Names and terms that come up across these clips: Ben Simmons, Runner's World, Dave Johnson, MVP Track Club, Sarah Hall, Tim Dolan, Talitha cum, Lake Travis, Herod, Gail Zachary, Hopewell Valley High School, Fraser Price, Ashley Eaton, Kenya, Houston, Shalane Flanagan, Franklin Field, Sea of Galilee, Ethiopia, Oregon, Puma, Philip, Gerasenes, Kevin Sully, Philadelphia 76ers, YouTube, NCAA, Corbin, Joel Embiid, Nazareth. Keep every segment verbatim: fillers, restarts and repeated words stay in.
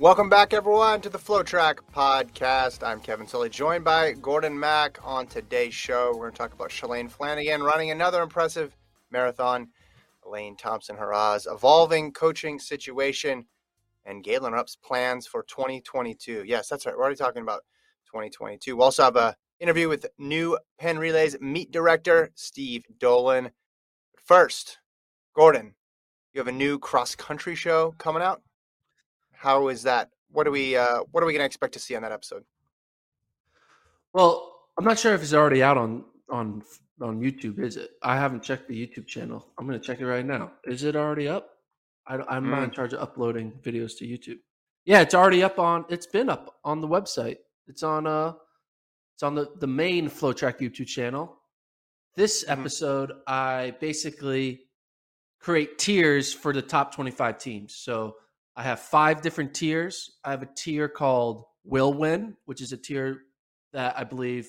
Welcome back, everyone, to the FloTrack podcast. I'm Kevin Sully, joined by Gordon Mack. On today's show, we're going to talk about Shalane Flanagan running another impressive marathon, Elaine Thompson-Herah's evolving coaching situation, and Galen Rupp's plans for twenty twenty-two. Yes, that's right. We're already talking about twenty twenty-two. We'll also have an interview with new Penn Relays meet director, Steve Dolan. But first, Gordon, you have a new cross-country show coming out. How is that? What are we uh, What are we going to expect to see on that episode? Well, I'm not sure if it's already out on on on YouTube. Is it? I haven't checked the YouTube channel. I'm going to check it right now. Is it already up? I, I'm mm. not in charge of uploading videos to YouTube. Yeah, it's already up on. It's been up on the website. It's on uh, it's on the the main FloTrack YouTube channel. This episode, mm. I basically create tiers for the top twenty-five teams. So I have five different tiers. I have a tier called Will Win, which is a tier that I believe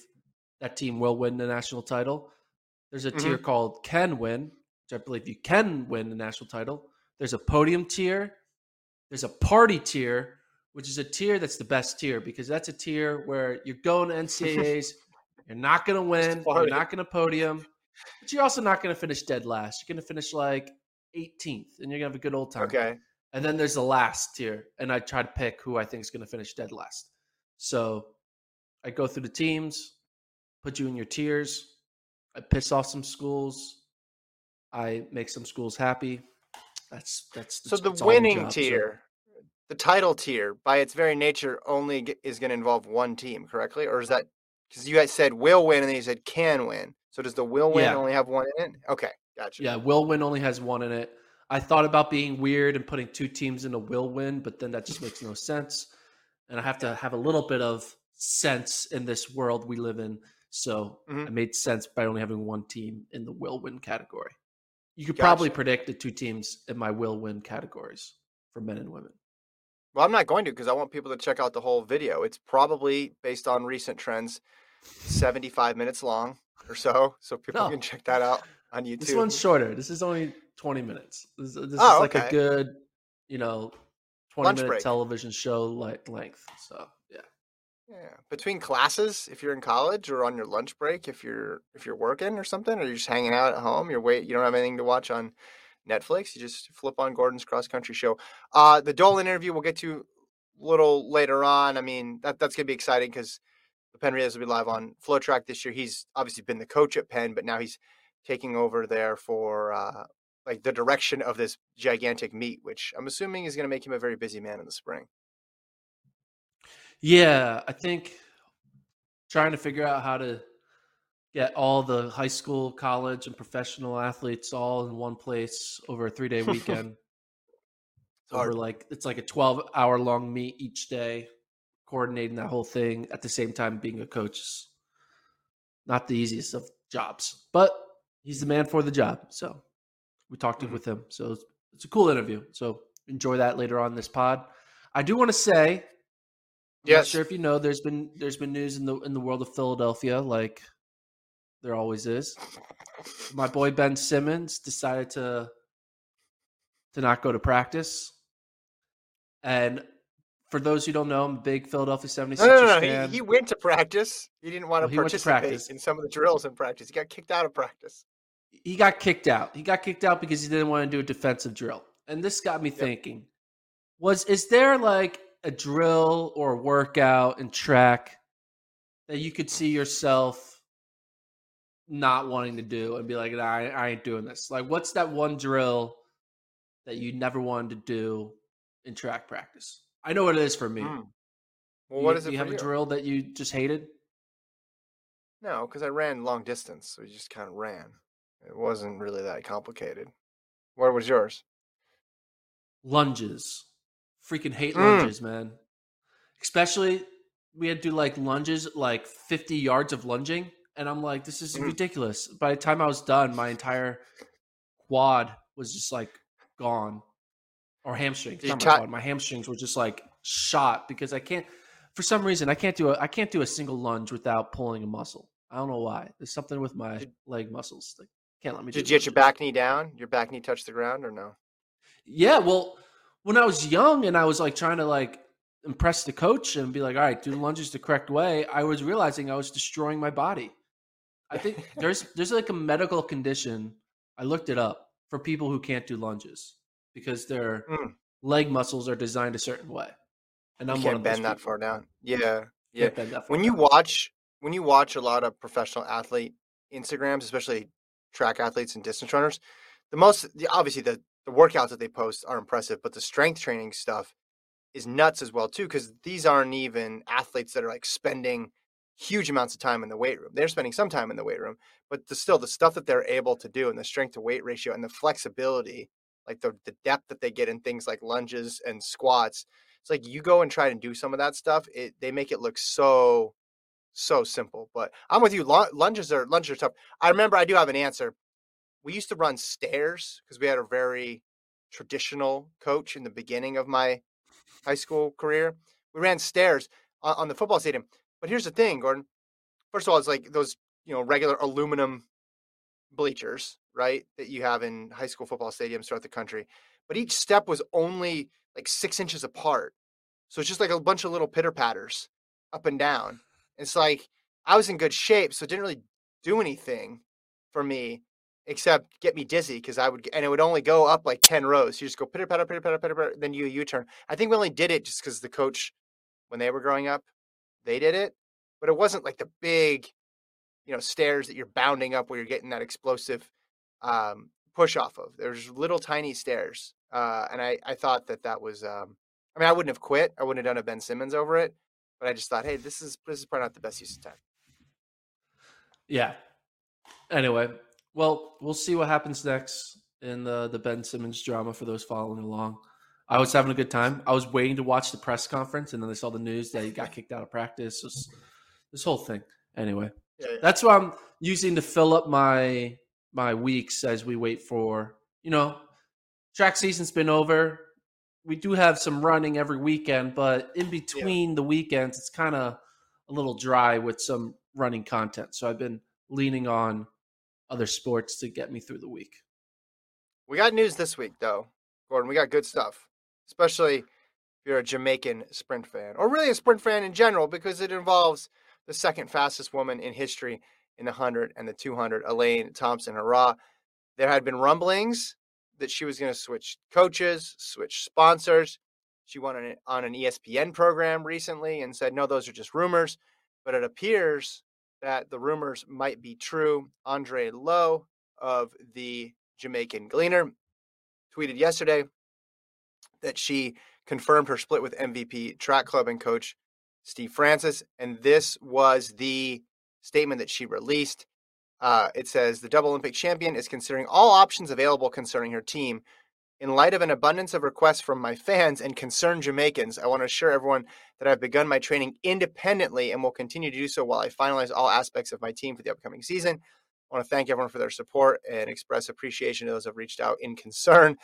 that team will win the national title. There's a mm-hmm. tier called Can Win, which I believe you can win the national title. There's a podium tier. There's a party tier, which is a tier that's the best tier because that's a tier where you're going to N C A As, you're not going to win, you're not going to podium, but you're also not going to finish dead last. You're going to finish like eighteenth, and you're going to have a good old time. Okay. And then there's the last tier, and I try to pick who I think is going to finish dead last. So I go through the teams, put you in your tiers. I piss off some schools. I make some schools happy. That's that's, that's so the that's winning job, tier, so. The title tier, by its very nature, only is going to involve one team, correctly? Or is that because you guys said will win and then you said can win? So does the will win yeah. only have one in it? Okay, gotcha. Yeah, will win only has one in it. I thought about being weird and putting two teams in a will win, but then that just makes no sense. And I have to have a little bit of sense in this world we live in. So mm-hmm. it made sense by only having one team in the will win category. You could gotcha. probably predict the two teams in my will win categories for men and women. Well, I'm not going to because I want people to check out the whole video. It's probably, based on recent trends, seventy-five minutes long or so. So people no. can check that out on YouTube. This one's shorter. This is only twenty minutes. This, this oh, is like okay. a good, you know, twenty Lunch minute break. Television show like length. So yeah, yeah. Between classes, if you're in college, or on your lunch break, if you're if you're working or something, or you're just hanging out at home, you're wait. You don't have anything to watch on Netflix. You just flip on Gordon's cross country show. Uh, the Dolan interview we'll get to a little later on. I mean, that that's gonna be exciting because the Penn Relays will be live on FloTrack this year. He's obviously been the coach at Penn, but now he's taking over there for. Uh, like the direction of this gigantic meet, which I'm assuming is going to make him a very busy man in the spring. Yeah, I think trying to figure out how to get all the high school, college, and professional athletes all in one place over a three-day weekend. It's over like it's like a twelve-hour long meet each day. coordinating that whole thing at the same time being a coach is not the easiest of jobs, but he's the man for the job. So we talked mm-hmm. with him. So it's, it's a cool interview. So enjoy that later on this pod. I do want to say, I'm yes. not sure if you know, there's been there's been news in the in the world of Philadelphia, like there always is. My boy Ben Simmons decided to to not go to practice. And for those who don't know, I'm a big Philadelphia seventy-sixers fan. No, no, no. Fan. He, he went to practice. He didn't want to well, participate to in some of the drills in practice. He got kicked out of practice. He got kicked out. He got kicked out because he didn't want to do a defensive drill. And this got me yep. thinking, was is there like a drill or a workout in track that you could see yourself not wanting to do and be like, nah, I, I ain't doing this? Like, what's that one drill that you never wanted to do in track practice? I know what it is for me. Mm. Well, you, what is it? Do you have you? a drill that you just hated? No, because I ran long distance, so you just kind of ran. It wasn't really that complicated. What was yours? Lunges. Freaking hate mm. lunges, man. Especially, we had to do like lunges, like fifty yards of lunging. And I'm like, this is mm. ridiculous. By the time I was done, my entire quad was just like gone. Or hamstrings. Not my, quad. My hamstrings were just like shot because I can't, for some reason, I can't do a I can't do a single lunge without pulling a muscle. I don't know why. There's something with my did, leg muscles. They can't let me do Did you lunges. Get your back knee down? Your back knee touch the ground or no? Yeah, well, when I was young and I was like trying to like impress the coach and be like, all right, do the lunges the correct way, I was realizing I was destroying my body. I think there's there's like a medical condition, I looked it up, for people who can't do lunges because their mm. leg muscles are designed a certain way. And I'm you can't one of bend those that far down. Yeah. Yeah. When you down. watch when you watch a lot of professional athlete Instagrams, especially track athletes and distance runners, the most the, obviously the the workouts that they post are impressive, but the strength training stuff is nuts as well too, cuz these aren't even athletes that are like spending huge amounts of time in the weight room. They're spending some time in the weight room, but the, still the stuff that they're able to do and the strength to weight ratio and the flexibility, like the, the depth that they get in things like lunges and squats. It's like you go and try to do some of that stuff. It, they make it look so, so simple, but I'm with you. Lunges are, lunges are tough. I remember I do have an answer. We used to run stairs because we had a very traditional coach in the beginning of my high school career. We ran stairs on, on the football stadium. But here's the thing, Gordon. First of all, it's like those, you know, regular aluminum bleachers, right, that you have in high school football stadiums throughout the country. But each step was only like six inches apart. So it's just like a bunch of little pitter-patters up and down. It's like I was in good shape, so it didn't really do anything for me except get me dizzy because I would – and it would only go up like ten rows. So you just go pitter-patter, pitter-patter, pitter-patter, then you U-turn. I think we only did it just because the coach, when they were growing up, they did it, but it wasn't like the big, you know, stairs that you're bounding up where you're getting that explosive um, push off of. There's little tiny stairs. Uh, and I, I thought that that was, um, I mean, I wouldn't have quit. I wouldn't have done a Ben Simmons over it, but I just thought, hey, this is, this is probably not the best use of time. Yeah. Anyway, well, we'll see what happens next in the, the Ben Simmons drama for those following along. I was having a good time. I was waiting to watch the press conference, and then I saw the news that he got kicked out of practice. Just, this whole thing. Anyway, yeah, yeah. That's what I'm using to fill up my my weeks as we wait for, you know, track season's been over. We do have some running every weekend, but in between yeah. the weekends, it's kind of a little dry with some running content. So I've been leaning on other sports to get me through the week. We got news this week, though, Gordon. We got good stuff. Especially if you're a Jamaican sprint fan, or really a sprint fan in general, because it involves the second fastest woman in history in the one hundred and the two hundred, Elaine Thompson-Herah. There had been rumblings that she was going to switch coaches, switch sponsors. She went on, on an E S P N program recently and said, no, those are just rumors. But it appears that the rumors might be true. Andre Low of the Jamaican Gleaner tweeted yesterday that she confirmed her split with M V P track club and coach Steve Francis. And this was the statement that she released. Uh, it says the double Olympic champion is considering all options available concerning her team. In light of an abundance of requests from my fans and concerned Jamaicans, I want to assure everyone that I've begun my training independently and will continue to do so while I finalize all aspects of my team for the upcoming season. I want to thank everyone for their support and express appreciation to those who have reached out in concern.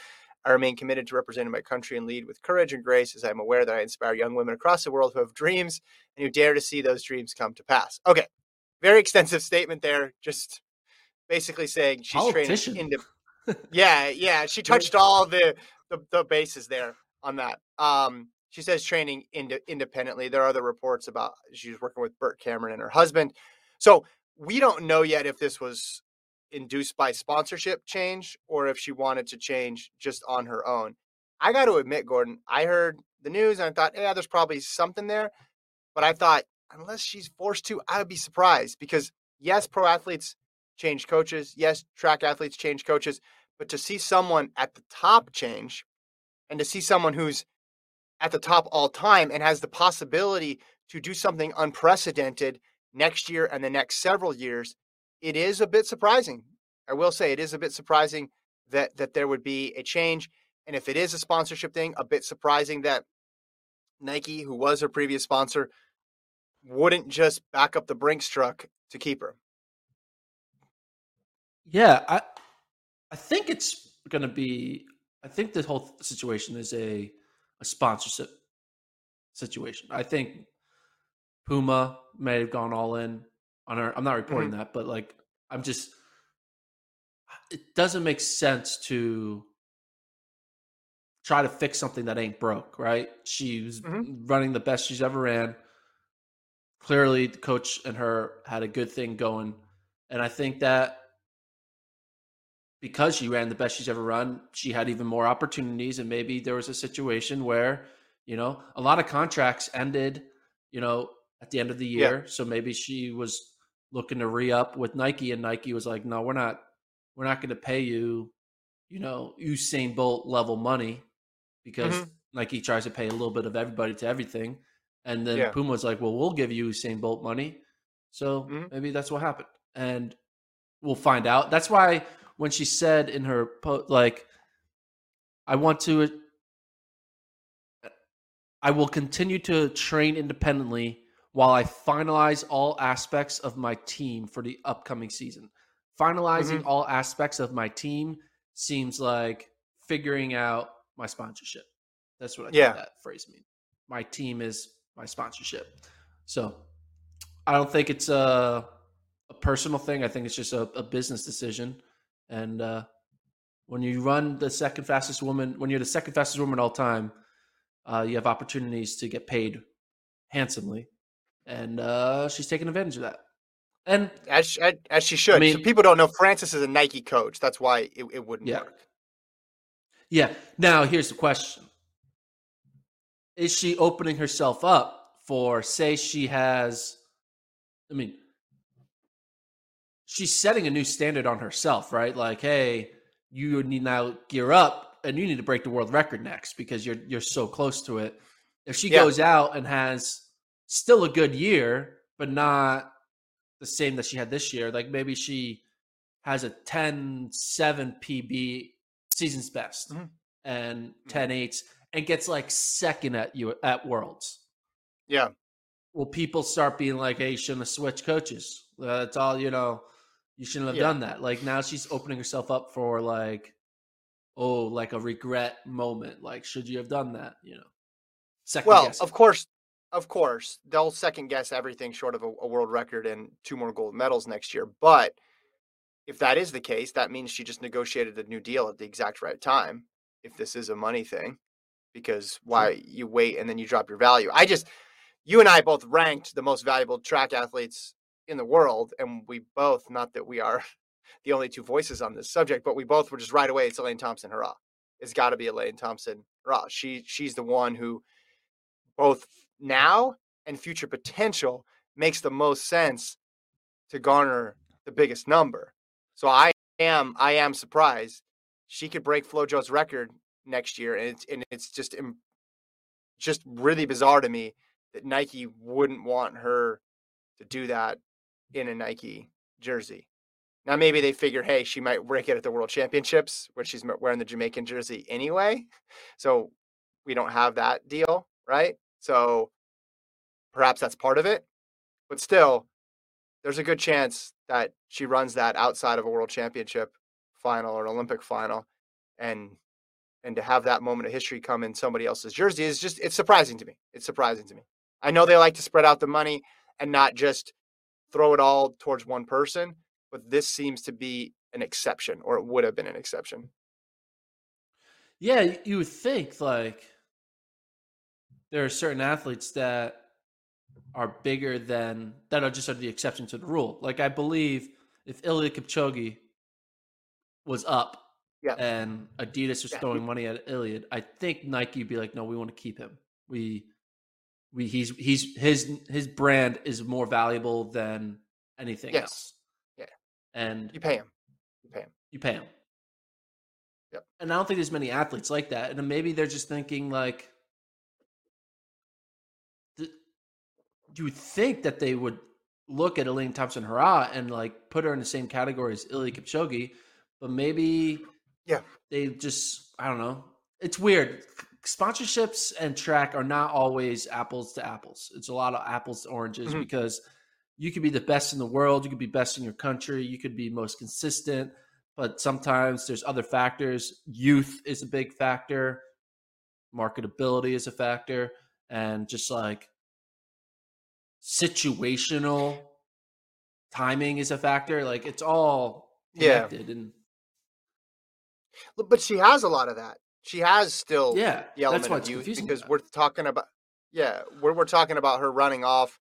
I remain committed to representing my country and lead with courage and grace, as I'm aware that I inspire young women across the world who have dreams and who dare to see those dreams come to pass. Okay, very extensive statement there, just basically saying she's training independently. yeah, yeah, she touched all the, the the bases there on that. Um, she says training ind- independently. There are other reports about she's working with Burt Cameron and her husband. So we don't know yet if this was induced by sponsorship change or if she wanted to change just on her own. I got to admit, Gordon, I heard the news and I thought, yeah, there's probably something there. But I thought, unless she's forced to, I would be surprised because, yes, pro athletes change coaches. Yes, track athletes change coaches. But to see someone at the top change and to see someone who's at the top all time and has the possibility to do something unprecedented next year and the next several years, it is a bit surprising. I will say it is a bit surprising that that there would be a change. And if it is a sponsorship thing, a bit surprising that Nike, who was her previous sponsor, wouldn't just back up the Brinks truck to keep her. Yeah, I I think it's going to be, I think this whole situation is a, a sponsorship situation. I think Puma may have gone all in on her. I'm not reporting mm-hmm. that, but like, I'm just, it doesn't make sense to try to fix something that ain't broke, right? She's mm-hmm. running the best she's ever ran. Clearly the coach and her had a good thing going. And I think that, because she ran the best she's ever run, she had even more opportunities. And maybe there was a situation where, you know, a lot of contracts ended, you know, at the end of the year. Yeah. So maybe she was looking to re-up with Nike and Nike was like, no, we're not, we're not going to pay you, you know, Usain Bolt level money because mm-hmm. Nike tries to pay a little bit of everybody to everything. And then yeah. Puma was like, well, we'll give you Usain Bolt money. So mm-hmm. maybe that's what happened. And we'll find out. That's why, when she said in her post, like, I want to, I will continue to train independently while I finalize all aspects of my team for the upcoming season. Finalizing mm-hmm. all aspects of my team seems like figuring out my sponsorship. That's what I yeah. think that phrase means. My team is my sponsorship. So I don't think it's a, a personal thing. I think it's just a, a business decision. And uh, when you run the second fastest woman, when you're the second fastest woman all time, uh, you have opportunities to get paid handsomely. And uh, she's taking advantage of that. And as she, as she should. I mean, so people don't know Francis is a Nike coach. That's why it, it wouldn't yeah. work. Yeah. Now, here's the question. Is she opening herself up for, say she has, I mean, she's setting a new standard on herself, right? Like, hey, you need now gear up and you need to break the world record next because you're you're so close to it. If she yeah. goes out and has still a good year, but not the same that she had this year, like maybe she has a ten seven P B, season's best, mm-hmm. and ten eights, and gets like second at you at Worlds. Yeah. Will people start being like, hey, you shouldn't have switched coaches? That's all, you know. You shouldn't have yeah. done that. Like now she's opening herself up for like, oh, like a regret moment. Like, should you have done that? You know, second well, guessing. of course, of course they'll second guess everything short of a, a world record and two more gold medals next year. But if that is the case, that means she just negotiated a new deal at the exact right time. If this is a money thing, because why mm-hmm. you wait and then you drop your value. I just, you and I both ranked the most valuable track athletes in the world, and we both, not that we are the only two voices on this subject, but we both were just right away, it's Elaine Thompson-Herah. It's got to be Elaine Thompson-Herah. She she's the one who both now and future potential makes the most sense to garner the biggest number. So I am I am surprised she could break FloJo's record next year, and it's and it's just just really bizarre to me that Nike wouldn't want her to do that in a Nike jersey. Now, maybe they figure, hey, she might break it at the World Championships, where she's wearing the Jamaican jersey anyway. So we don't have that deal, right? So perhaps that's part of it. But still, there's a good chance that she runs that outside of a World Championship final or an Olympic final. And and to have that moment of history come in somebody else's jersey is just, it's surprising to me. It's surprising to me. I know they like to spread out the money and not just throw it all towards one person. But this seems to be an exception, or it would have been an exception. Yeah, you would think like there are certain athletes that are bigger than that are just are the exception to the rule. Like I believe if Eliud Kipchoge was up yeah. and Adidas was yeah. throwing money at Eliud, I think Nike would be like, no, we want to keep him. We we he's he's his his brand is more valuable than anything yes. else. And you pay him, you pay him, you pay him. Yep. And I don't think there's many athletes like that. And maybe they're just thinking like, th- you would think that they would look at Elaine Thompson-Herah and like put her in the same category as Eliud Kipchoge, but maybe yeah, they just, I don't know. It's weird. Sponsorships and track are not always apples to apples. It's a lot of apples to oranges mm-hmm. because you could be the best in the world. You could be best in your country. You could be most consistent, but sometimes there's other factors. Youth is a big factor. Marketability is a factor. And just like situational timing is a factor. Like it's all connected. Yeah. And but she has a lot of that. She has still yeah, the element that's why of youth because about. we're talking about, yeah, we're, we're talking about her running off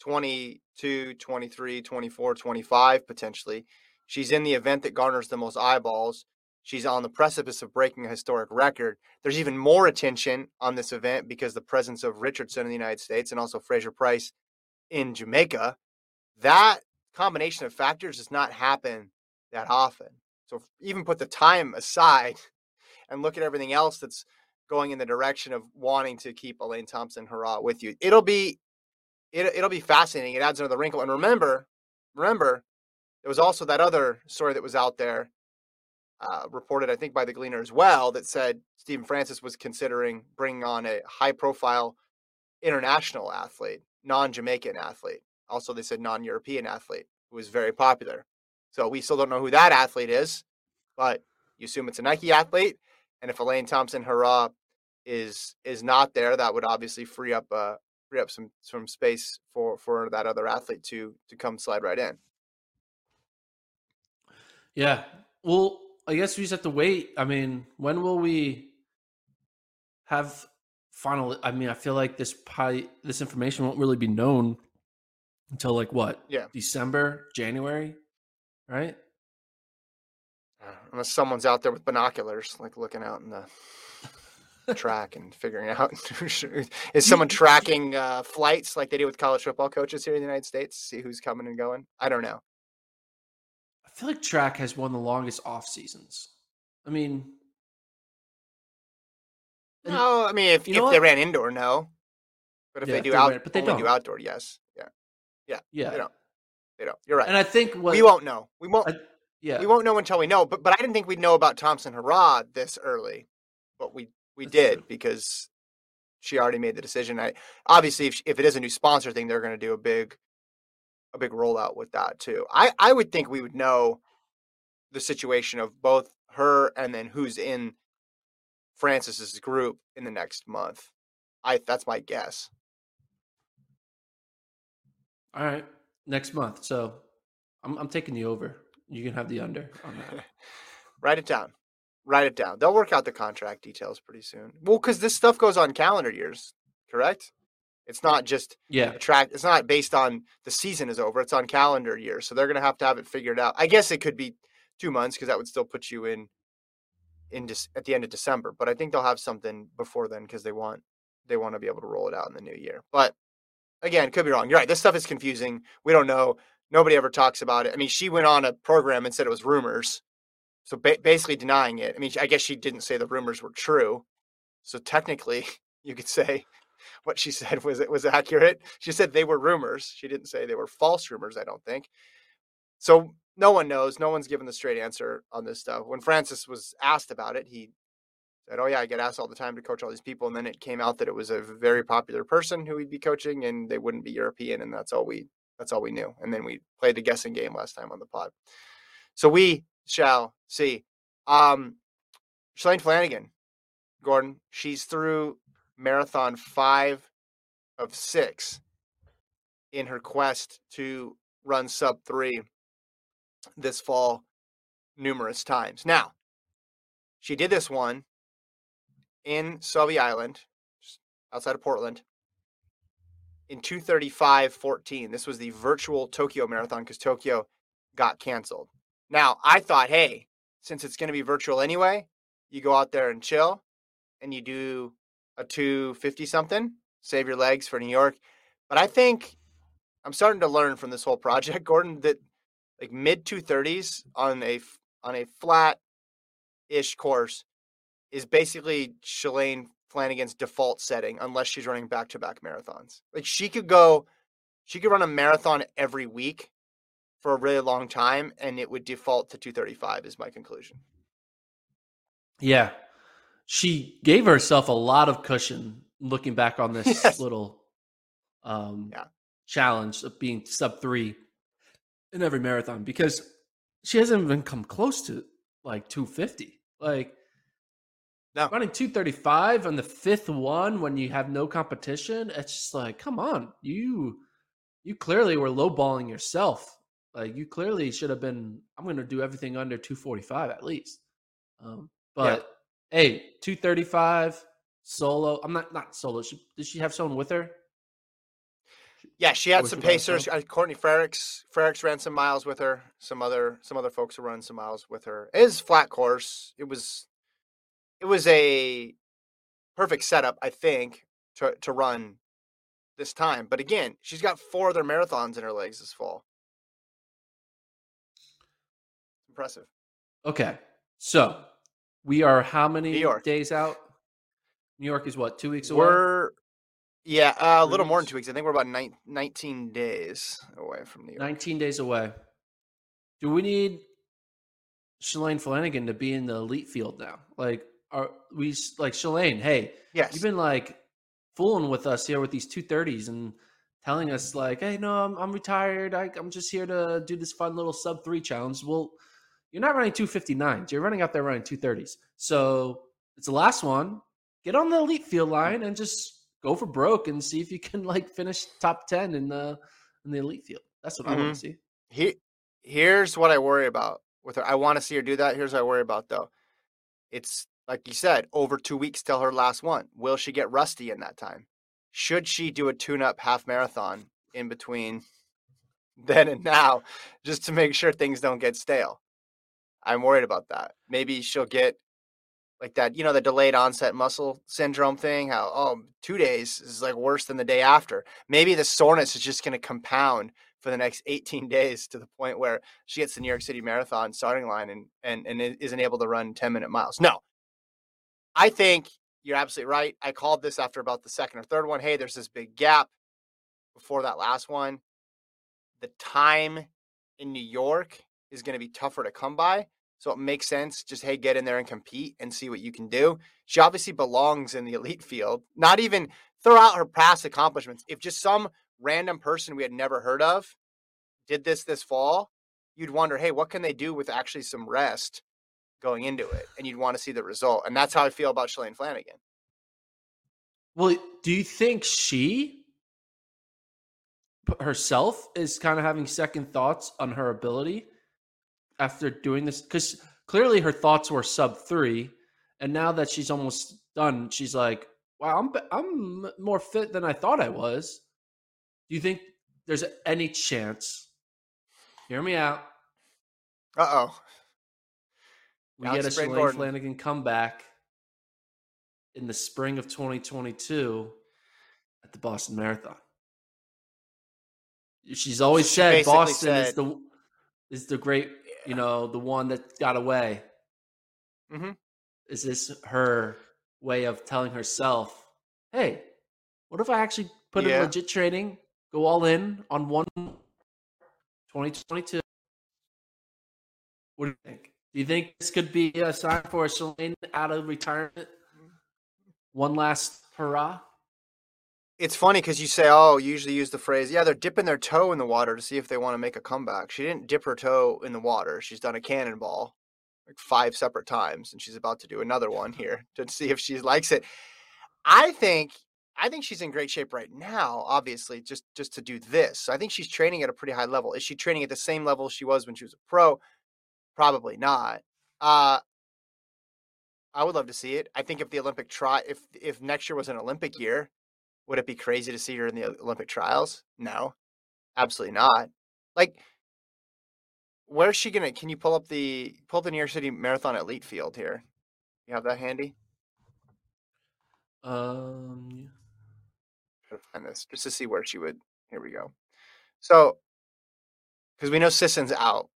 twenty-two, twenty-three, twenty-four, twenty-five, potentially. She's in the event that garners the most eyeballs. She's on the precipice of breaking a historic record. There's even more attention on this event because the presence of Richardson in the United States and also Fraser Price in Jamaica. That combination of factors does not happen that often. So even put the time aside and look at everything else that's going in the direction of wanting to keep Elaine Thompson-Herah with you. It'll be It, it'll be fascinating. It adds another wrinkle. And remember, remember, there was also that other story that was out there, uh, reported, I think, by the Gleaner as well, that said Stephen Francis was considering bringing on a high-profile international athlete, non-Jamaican athlete. Also, they said non-European athlete, who was very popular. So we still don't know who that athlete is, but you assume it's a Nike athlete. And if Elaine Thompson-Herah is is not there, that would obviously free up a up some some space for for that other athlete to to come slide right in. Yeah, well, I guess we just have to wait. I mean, when will we have final? I mean, I feel like this pie this information won't really be known until like what? Yeah, December, January, right? Uh, unless someone's out there with binoculars, like looking out in the track and figuring out is someone tracking uh flights like they do with college football coaches here in the United States, see who's coming and going. I don't know. I feel like track has one of the longest off seasons. I mean, no, I mean if, if they ran indoor, no, but if yeah, they do out, ran, but they don't do outdoor. Yes, yeah, yeah, yeah. They don't. They don't. You're right. And I think what, we won't know. We won't. I, yeah, we won't know until we know. But but I didn't think we'd know about Thompson-Herah this early, but we. We That's did true. Because she already made the decision. I obviously, if, she, if it is a new sponsor thing, they're going to do a big, a big rollout with that too. I, I would think we would know the situation of both her and then who's in Francis's group in the next month. I that's my guess. All right, next month. So I'm I'm taking the over. You can have the under on that. Write it down. Write it down. They'll work out the contract details pretty soon. Well, because this stuff goes on calendar years, correct? It's not just yeah. a track. It's not based on the season is over. It's on calendar years. So they're going to have to have it figured out. I guess it could be two months because that would still put you in in De- at the end of December. But I think they'll have something before then because they want they want to be able to roll it out in the new year. But, again, could be wrong. You're right. This stuff is confusing. We don't know. Nobody ever talks about it. I mean, she went on a program and said it was rumors. So ba- basically denying it. I mean, I guess she didn't say the rumors were true. So technically, you could say what she said was it was accurate. She said they were rumors. She didn't say they were false rumors, I don't think. So no one knows. No one's given the straight answer on this stuff. When Francis was asked about it, he said, oh yeah, I get asked all the time to coach all these people. And then it came out that it was a very popular person who we'd be coaching, and they wouldn't be European. And that's all we, that's all we knew. And then we played the guessing game last time on the pod. So we shall see. Um, Shalane Flanagan, Gordon, she's through marathon five of six in her quest to run sub three this fall numerous times. Now, she did this one in Sully Island, outside of Portland, in two thirty-five fourteen. This was the virtual Tokyo Marathon because Tokyo got canceled. Now, I thought, hey, since it's going to be virtual anyway, you go out there and chill and you do a two fifty something, save your legs for New York. But I think I'm starting to learn from this whole project, Gordon, that like mid two thirties on a on a flat-ish course is basically Shalane Flanagan's default setting unless she's running back-to-back marathons. Like she could go, she could run a marathon every week for a really long time, and it would default to two thirty-five is my conclusion. Yeah. She gave herself a lot of cushion looking back on this yes. little um, yeah. challenge of being sub three in every marathon, because she hasn't even come close to like two fifty. Like no. running two thirty-five on the fifth one when you have no competition, it's just like, come on, you you clearly were lowballing yourself. Like you clearly should have been, I'm going to do everything under two forty-five at least. Um, but yeah. Hey, two thirty-five solo. I'm not not solo. She, did she have someone with her? Yeah, she had some pacers. Courtney Frerichs. Frerichs ran some miles with her. Some other some other folks who run some miles with her. It is flat course. It was it was a perfect setup, I think, to to run this time. But again, she's got four other marathons in her legs this fall. Impressive. Okay, so. We are how many days out? New York is what, two weeks away? We're, yeah, uh, a little more than two weeks. I think we're about nine, nineteen days away from New York. nineteen days away. Do we need Shalane Flanagan to be in the elite field now? Like, are we, like, Shalane, hey, yes. you've been, like, fooling with us here with these two thirties and telling us, like, hey, no, I'm, I'm retired. I, I'm just here to do this fun little sub three challenge. Well, you're not running two fifty-nines. You're running out there running two thirties. So it's the last one. Get on the elite field line and just go for broke and see if you can like finish top ten in the in the elite field. That's what mm-hmm. I want to see. He, here's what I worry about with her. I want to see her do that. Here's what I worry about though. It's like you said, over two weeks till her last one. Will she get rusty in that time? Should she do a tune-up half marathon in between then and now just to make sure things don't get stale? I'm worried about that. Maybe she'll get like that, you know, the delayed onset muscle syndrome thing. How, oh, two days is like worse than the day after. Maybe the soreness is just going to compound for the next eighteen days to the point where she gets the New York City Marathon starting line and, and, and isn't able to run ten minute miles. No, I think you're absolutely right. I called this after about the second or third one. Hey, there's this big gap before that last one. The time in New York is going to be tougher to come by. So it makes sense. Just, hey, get in there and compete and see what you can do. She obviously belongs in the elite field. Not even throw out her past accomplishments. If just some random person we had never heard of did this this fall, you'd wonder, hey, what can they do with actually some rest going into it? And you'd want to see the result. And that's how I feel about Shalane Flanagan. Well, do you think she herself is kind of having second thoughts on her ability after doing this? Because clearly her thoughts were sub three, and now that she's almost done, she's like, wow, I'm I'm more fit than I thought I was. Do you think there's any chance? Hear me out. Uh-oh. We now get a Shalane Gordon. Flanagan comeback in the spring of twenty twenty-two at the Boston Marathon. She's always she said Boston said, is the is the great... You know, the one that got away. Mm-hmm. Is this her way of telling herself, hey, what if I actually put yeah. in legit training, go all in on one twenty twenty-two, What do you think? Do you think this could be a sign for Shalane out of retirement? One last hurrah? It's funny because you say, oh, you usually use the phrase, yeah, they're dipping their toe in the water to see if they want to make a comeback. She didn't dip her toe in the water. She's done a cannonball like five separate times, and she's about to do another one here to see if she likes it. I think I think she's in great shape right now, obviously, just, just to do this. I think she's training at a pretty high level. Is she training at the same level she was when she was a pro? Probably not. Uh, I would love to see it. I think if the Olympic tri- if if next year was an Olympic year, would it be crazy to see her in the Olympic trials? No, absolutely not. Like, where is she gonna? Can you pull up the pull up the New York City Marathon elite field here? You have that handy? Um, yeah. Try to find this just to see where she would. Here we go. So, because we know Sisson's out,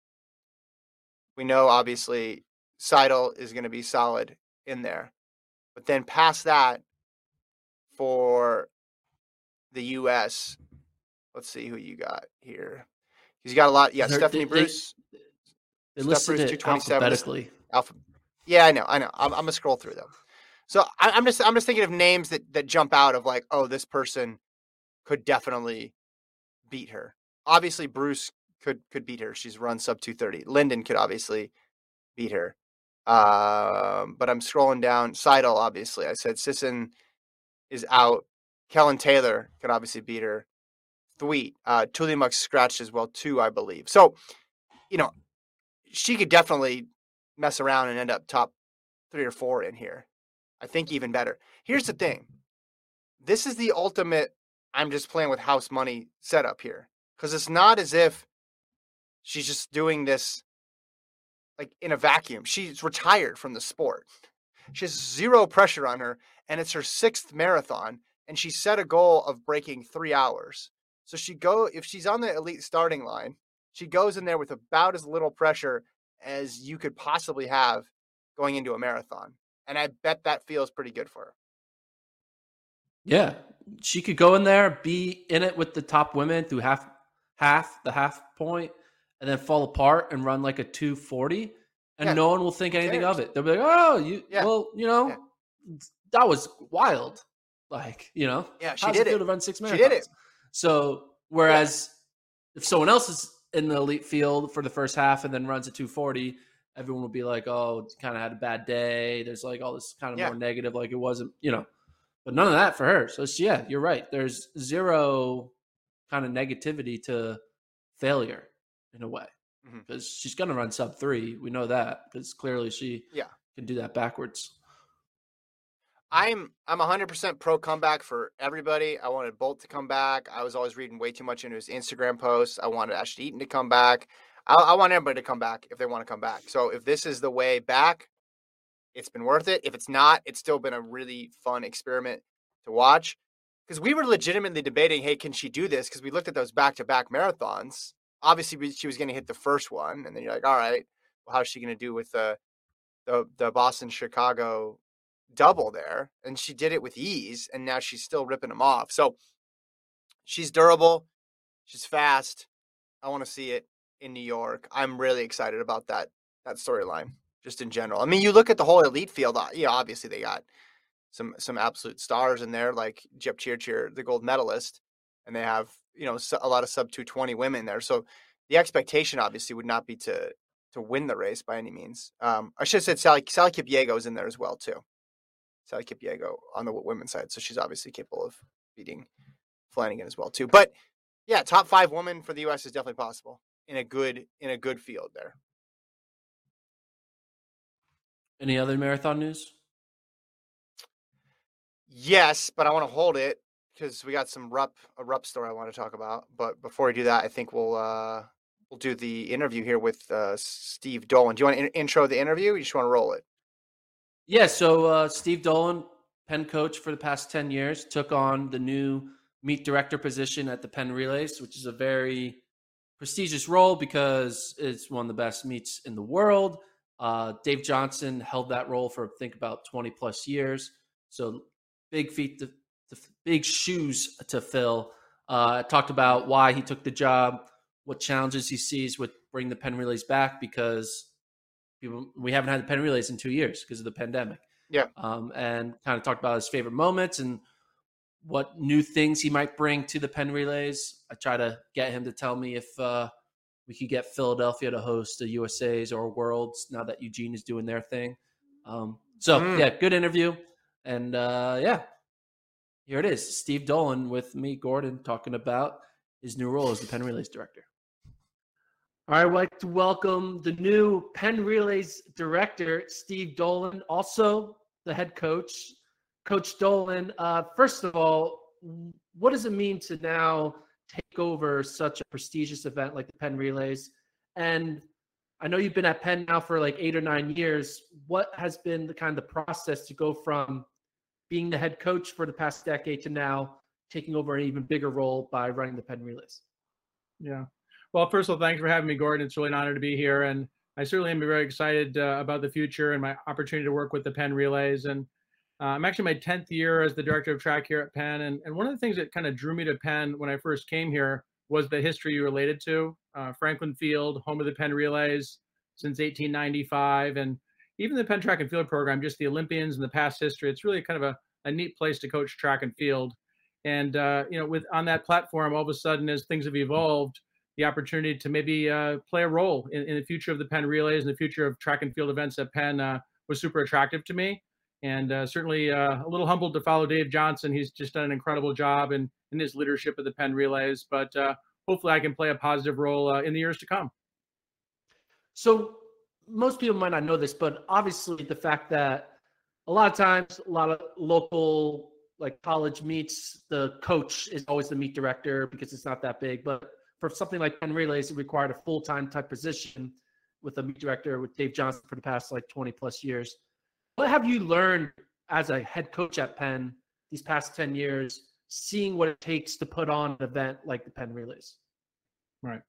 we know obviously Seidel is going to be solid in there, but then past that for the U S, let's see who you got here. He's got a lot. Yeah, there, Stephanie they, Bruce. They, they listed Bruce, it alphabetically. Alpha. Yeah, I know, I know. I'm, I'm gonna scroll through them. So I, I'm just, I'm just thinking of names that that jump out of like, oh, this person could definitely beat her. Obviously, Bruce could could beat her. She's run sub two thirty. Linden could obviously beat her. Um, but I'm scrolling down. Seidel, obviously. I said Sisson is out. Kellen Taylor could obviously beat her. Thweet. Uh, Tulimuck scratched as well, too, I believe. So, you know, she could definitely mess around and end up top three or four in here. I think even better. Here's the thing. This is the ultimate I'm just playing with house money setup here. Because it's not as if she's just doing this like in a vacuum. She's retired from the sport. She has zero pressure on her, and it's her sixth marathon, and she set a goal of breaking three hours. So she go if she's on the elite starting line, she goes in there with about as little pressure as you could possibly have going into a marathon. And I bet that feels pretty good for her. Yeah. She could go in there, be in it with the top women through half half the half point, and then fall apart and run like a two forty, and yeah. no one will think anything of it. They'll be like, oh, you, yeah. well, you know, yeah. that was wild. Like, you know, yeah, she did it. Feel to run six marathons? She did it. So, whereas yeah. if someone else is in the elite field for the first half and then runs a two forty, everyone will be like, oh, kind of had a bad day. There's like all this kind of yeah. more negative, like it wasn't, you know, but none of that for her. So, she, yeah, you're right. There's zero kind of negativity to failure. In a way, because mm-hmm. she's going to run sub three. We know that because clearly she yeah. can do that backwards. I'm I'm one hundred percent pro comeback for everybody. I wanted Bolt to come back. I was always reading way too much into his Instagram posts. I wanted Ashley Eaton to come back. I, I want everybody to come back if they want to come back. So if this is the way back, it's been worth it. If it's not, it's still been a really fun experiment to watch. Because we were legitimately debating, hey, can she do this? Because we looked at those back-to-back marathons. Obviously, she was going to hit the first one, and then you're like, all right, well, how's she going to do with the, the the Boston-Chicago double there? And she did it with ease, and now she's still ripping them off. So she's durable. She's fast. I want to see it in New York. I'm really excited about that that storyline just in general. I mean, you look at the whole elite field. You know, obviously, they got some some absolute stars in there, like Jep Chirchir, the gold medalist, and they have – you know, a lot of sub two twenty women there. So the expectation obviously would not be to, to win the race by any means. Um, I should have said Sally, Sally Kipyego is in there as well too. Sally Kipyego on the women's side. So she's obviously capable of beating Flanagan as well too, but yeah, top five women for the U S is definitely possible in a good, in a good field there. Any other marathon news? Yes, but I want to hold it. Because we got some Rupp, a Rupp story I want to talk about, but before we do that, I think we'll uh, we'll do the interview here with uh, Steve Dolan. Do you want to in- intro the interview? Or you just want to roll it? Yeah. So uh, Steve Dolan, Penn coach for the past ten years, took on the new meet director position at the Penn Relays, which is a very prestigious role because it's one of the best meets in the world. Uh, Dave Johnson held that role for I think about twenty plus years. So big feat to. The big shoes to fill. Uh, talked about why he took the job, what challenges he sees with bringing the Penn Relays back, because people, we haven't had the Penn Relays in two years because of the pandemic. Yeah. Um, and kind of talked about his favorite moments and what new things he might bring to the Penn Relays. I try to get him to tell me if uh, we could get Philadelphia to host a U S A's or a Worlds now that Eugene is doing their thing. Um, so, mm. yeah, good interview. And, uh, yeah, here it is. Steve Dolan with me, Gordon, talking about his new role as the Penn Relays director. All right, I'd like to welcome the new Penn Relays director, Steve Dolan, also the head coach. Coach Dolan, uh, first of all, what does it mean to now take over such a prestigious event like the Penn Relays? And I know you've been at Penn now for like eight or nine years. What has been the kind of the process to go from being the head coach for the past decade to now taking over an even bigger role by running the Penn Relays? Yeah. Well, first of all, thanks for having me, Gordon. It's really an honor to be here. And I certainly am very excited uh, about the future and my opportunity to work with the Penn Relays. And uh, I'm actually my tenth year as the director of track here at Penn. And, and one of the things that kind of drew me to Penn when I first came here was the history you related to. Uh, Franklin Field, home of the Penn Relays since eighteen ninety-five. And even the Penn track and field program, just the Olympians and the past history, it's really kind of a, a neat place to coach track and field. And, uh, you know, with on that platform, all of a sudden, as things have evolved, the opportunity to maybe uh, play a role in, in the future of the Penn Relays and the future of track and field events at Penn uh, was super attractive to me. And uh, certainly uh, a little humbled to follow Dave Johnson. He's just done an incredible job in, in his leadership of the Penn Relays, but uh, hopefully I can play a positive role uh, in the years to come. So most people might not know this, but obviously the fact that a lot of times, a lot of local like college meets, the coach is always the meet director because it's not that big, but for something like Penn Relays, it required a full-time type position with a meet director with Dave Johnson for the past like twenty plus years. What have you learned as a head coach at Penn these past ten years, seeing what it takes to put on an event like the Penn Relays? Right.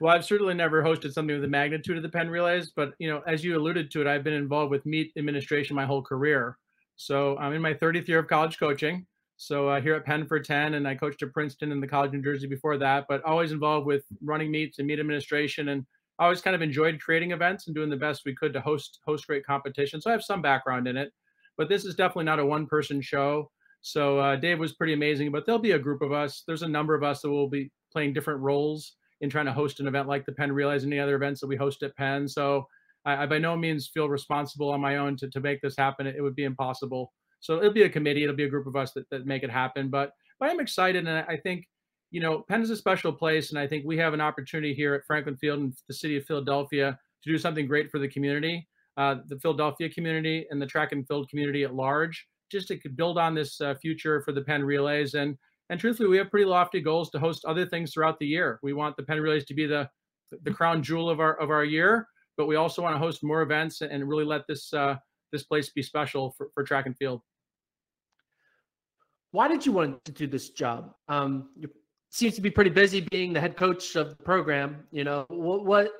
Well, I've certainly never hosted something with the magnitude of the Penn Relays, but you know, as you alluded to it, I've been involved with meet administration my whole career. So I'm in my thirtieth year of college coaching. So uh, here at Penn for ten, and I coached at Princeton and the College of New Jersey before that, but always involved with running meets and meet administration. And I always kind of enjoyed creating events and doing the best we could to host host great competition. So I have some background in it, but this is definitely not a one person show. So uh, Dave was pretty amazing, but there'll be a group of us. There's a number of us that will be playing different roles in trying to host an event like the Penn Relays and any other events that we host at Penn. So I, I by no means feel responsible on my own to, to make this happen. It, it would be impossible. So it'll be a committee. It'll be a group of us that, that make it happen. But but I'm excited. And I think, you know, Penn is a special place. And I think we have an opportunity here at Franklin Field and the city of Philadelphia to do something great for the community, uh, the Philadelphia community and the track and field community at large, just to build on this uh, future for the Penn Relays. And and truthfully, we have pretty lofty goals to host other things throughout the year. We want the Penn Relays to be the the crown jewel of our of our year. But we also want to host more events and really let this uh, this place be special for, for track and field. Why did you want to do this job? Um, you seems to be pretty busy being the head coach of the program. You know, what, what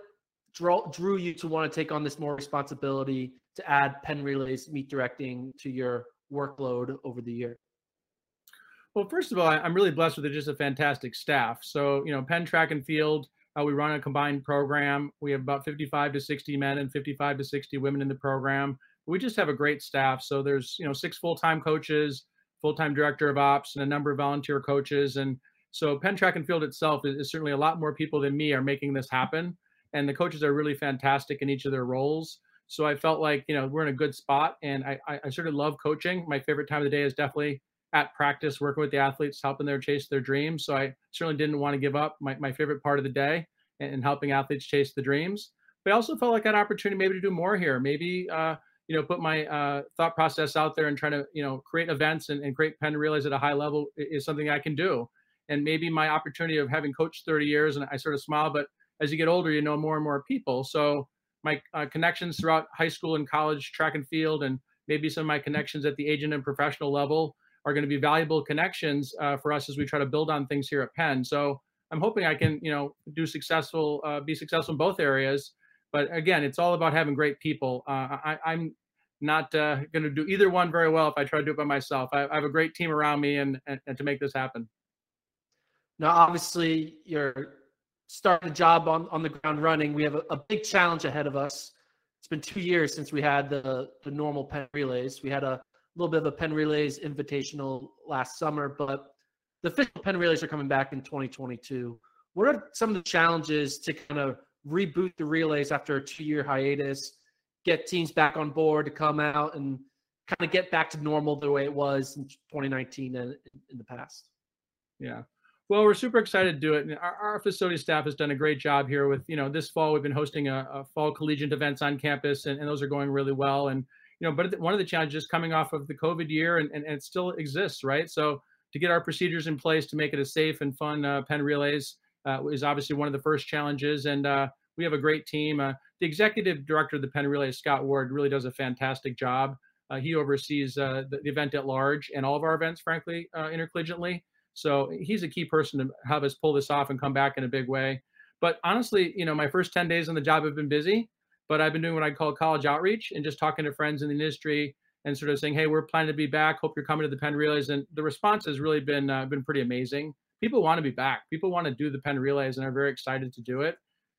draw, drew you to want to take on this more responsibility to add Penn Relays meet directing to your workload over the year? Well, first of all, I'm really blessed with just a fantastic staff. So, you know, Penn Track and Field, uh, we run a combined program. We have about fifty-five to sixty men and fifty-five to sixty women in the program. We just have a great staff. So there's, you know, six full-time coaches, full-time director of ops, and a number of volunteer coaches. And so Penn Track and Field itself is, is certainly a lot more people than me are making this happen. And the coaches are really fantastic in each of their roles. So I felt like, you know, we're in a good spot. And I, I, I sort of love coaching. My favorite time of the day is definitely at practice, working with the athletes, helping them chase their dreams. So I certainly didn't want to give up my, my favorite part of the day and, and helping athletes chase the dreams. But I also felt like I had an opportunity maybe to do more here, maybe, uh, you know, put my uh, thought process out there and try to, you know, create events and, and create Penn Relays at a high level is something I can do. And maybe my opportunity of having coached thirty years, and I sort of smile, but as you get older, you know more and more people. So my uh, connections throughout high school and college track and field, and maybe some of my connections at the agent and professional level are going to be valuable connections uh, for us as we try to build on things here at Penn. So I'm hoping I can, you know, do successful, uh, be successful in both areas. But again, it's all about having great people. Uh, I, I'm not uh, going to do either one very well if I try to do it by myself. I, I have a great team around me and, and, and to make this happen. Now, obviously, you're starting a job on, on the ground running. We have a, a big challenge ahead of us it's been two years since we had the, the normal Penn Relays. We had a little bit of a Penn Relays invitational last summer, but the official Penn Relays are coming back in twenty twenty-two. What are some of the challenges to kind of reboot the relays after a two-year hiatus, get teams back on board to come out and kind of get back to normal the way it was in twenty nineteen and in the past? Yeah. Well, we're super excited to do it. And our, our facility staff has done a great job here with, you know, this fall we've been hosting a, a fall collegiate events on campus, and, and those are going really well. And, you know, but one of the challenges coming off of the COVID year, and, and, and it still exists, right? So to get our procedures in place to make it a safe and fun uh, Penn Relays uh, is obviously one of the first challenges. And uh, we have a great team. Uh, the executive director of the Penn Relays, Scott Ward, really does a fantastic job. Uh, he oversees uh, the event at large and all of our events, frankly, uh, intercollegiately. So he's a key person to have us pull this off and come back in a big way. But honestly, you know, my first ten days on the job have been busy, but I've been doing what I call college outreach and just talking to friends in the industry and sort of saying, hey, we're planning to be back. Hope you're coming to the Penn Relays. And the response has really been uh, been pretty amazing. People want to be back. People want to do the Penn Relays and are very excited to do it.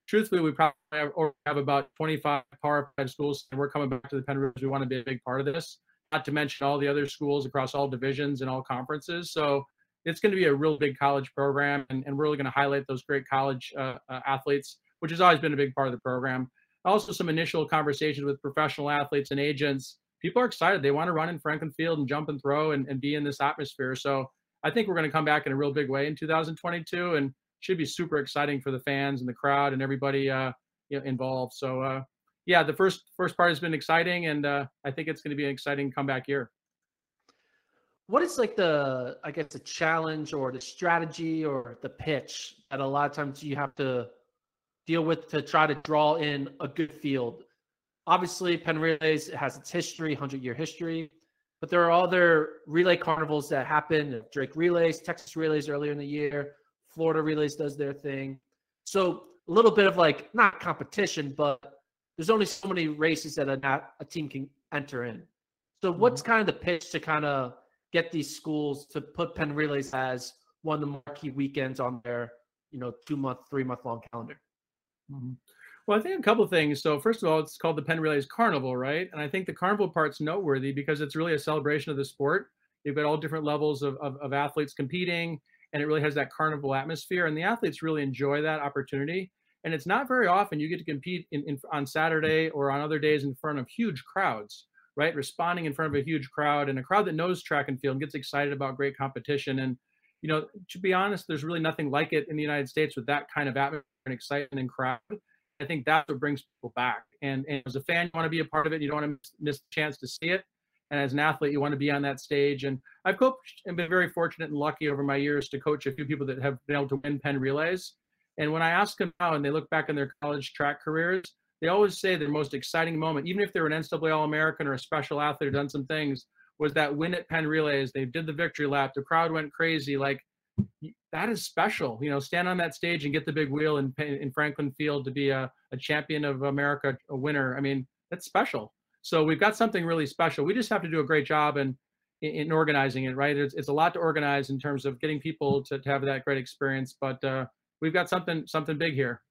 Truthfully, we probably have, or have about twenty-five Power Five schools, and we're coming back to the Penn Relays. We want to be a big part of this, not to mention all the other schools across all divisions and all conferences. So it's going to be a really big college program, and, and we're really going to highlight those great college uh, uh, athletes, which has always been a big part of the program. Also, some initial conversations with professional athletes and agents. People are excited. They want to run in Franklin Field and jump and throw and, and be in this atmosphere. So I think we're going to come back in a real big way in two thousand twenty-two, and should be super exciting for the fans and the crowd and everybody uh, you know, involved. So uh, yeah, the first first part has been exciting, and uh, I think it's going to be an exciting comeback year. What is like the, I guess, the challenge or the strategy or the pitch that a lot of times you have to deal with to try to draw in a good field? Obviously, Penn Relays, it has its history, hundred-year history, but there are other relay carnivals that happen, Drake Relays, Texas Relays earlier in the year, Florida Relays does their thing. So a little bit of like, not competition, but there's only so many races that a, not, a team can enter in. So mm-hmm. what's kind of the pitch to kind of get these schools to put Penn Relays as one of the marquee weekends on their, you know, two-month, three-month-long calendar? Mm-hmm. Well, I think a couple of things. So first of all, it's called the Penn Relays Carnival, right? And I think the carnival part's noteworthy because it's really a celebration of the sport. You've got all different levels of, of, of athletes competing, and it really has that carnival atmosphere. And the athletes really enjoy that opportunity. And it's not very often you get to compete in, in, on Saturday or on other days in front of huge crowds, right? Responding in front of a huge crowd, and a crowd that knows track and field and gets excited about great competition. And, you know, to be honest, there's really nothing like it in the United States with that kind of atmosphere and excitement and crowd. I think that's what brings people back. And, and as a fan, you want to be a part of it. You don't want to miss the chance to see it. And as an athlete, you want to be on that stage. And I've coached and been very fortunate and lucky over my years to coach a few people that have been able to win Penn Relays. And when I ask them now and they look back on their college track careers, they always say their most exciting moment, even if they were an N C double A All-American or a special athlete or done some things, was that win at Penn Relays. They did the victory lap. The crowd went crazy. Like, that is special, you know, stand on that stage and get the big wheel in, in Franklin Field to be a, a champion of America, a winner. I mean, that's special. So we've got something really special. We just have to do a great job in, in organizing it, right? It's, it's a lot to organize in terms of getting people to, to have that great experience, but uh, we've got something, something big here.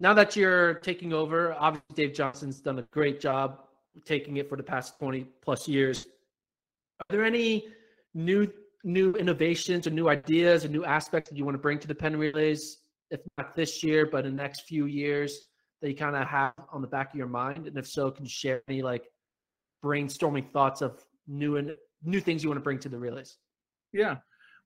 Now that you're taking over, obviously Dave Johnson's done a great job taking it for the past twenty plus years. Are there any new new innovations or new ideas or new aspects that you want to bring to the Penn Relays, if not this year, but in the next few years, that you kind of have on the back of your mind? And if so, can you share any like brainstorming thoughts of new and new things you want to bring to the relays? Yeah,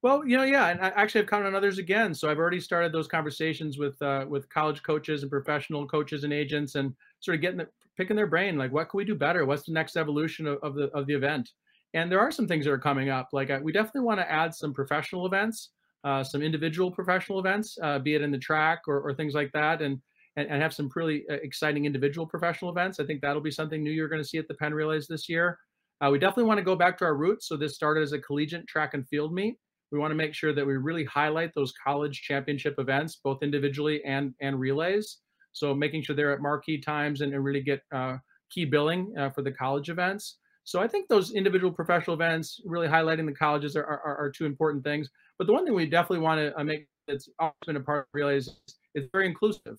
well, you know, yeah, and I actually have counted on others again. So I've already started those conversations with uh, with college coaches and professional coaches and agents, and sort of getting the, picking their brain, like, what can we do better? What's the next evolution of, of the of the event? And there are some things that are coming up. Like I, we definitely want to add some professional events, uh, some individual professional events, uh, be it in the track or, or things like that, and, and and have some really exciting individual professional events. I think that'll be something new you're going to see at the Penn Relays this year. Uh, we definitely want to go back to our roots. So this started as a collegiate track and field meet. We want to make sure that we really highlight those college championship events, both individually and and relays. So making sure they're at marquee times and, and really get uh, key billing uh, for the college events. So I think those individual professional events, really highlighting the colleges, are, are, are two important things. But the one thing we definitely want to make that's always been a part of Relays is it's very inclusive.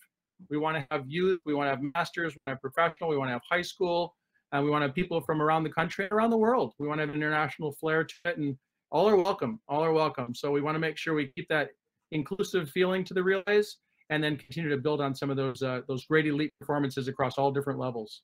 We want to have youth, we want to have masters, we want to have professional, we want to have high school, and we want to have people from around the country, around the world. We want to have international flair to it, and all are welcome, all are welcome. So we want to make sure we keep that inclusive feeling to the relays, and then continue to build on some of those uh, those great elite performances across all different levels.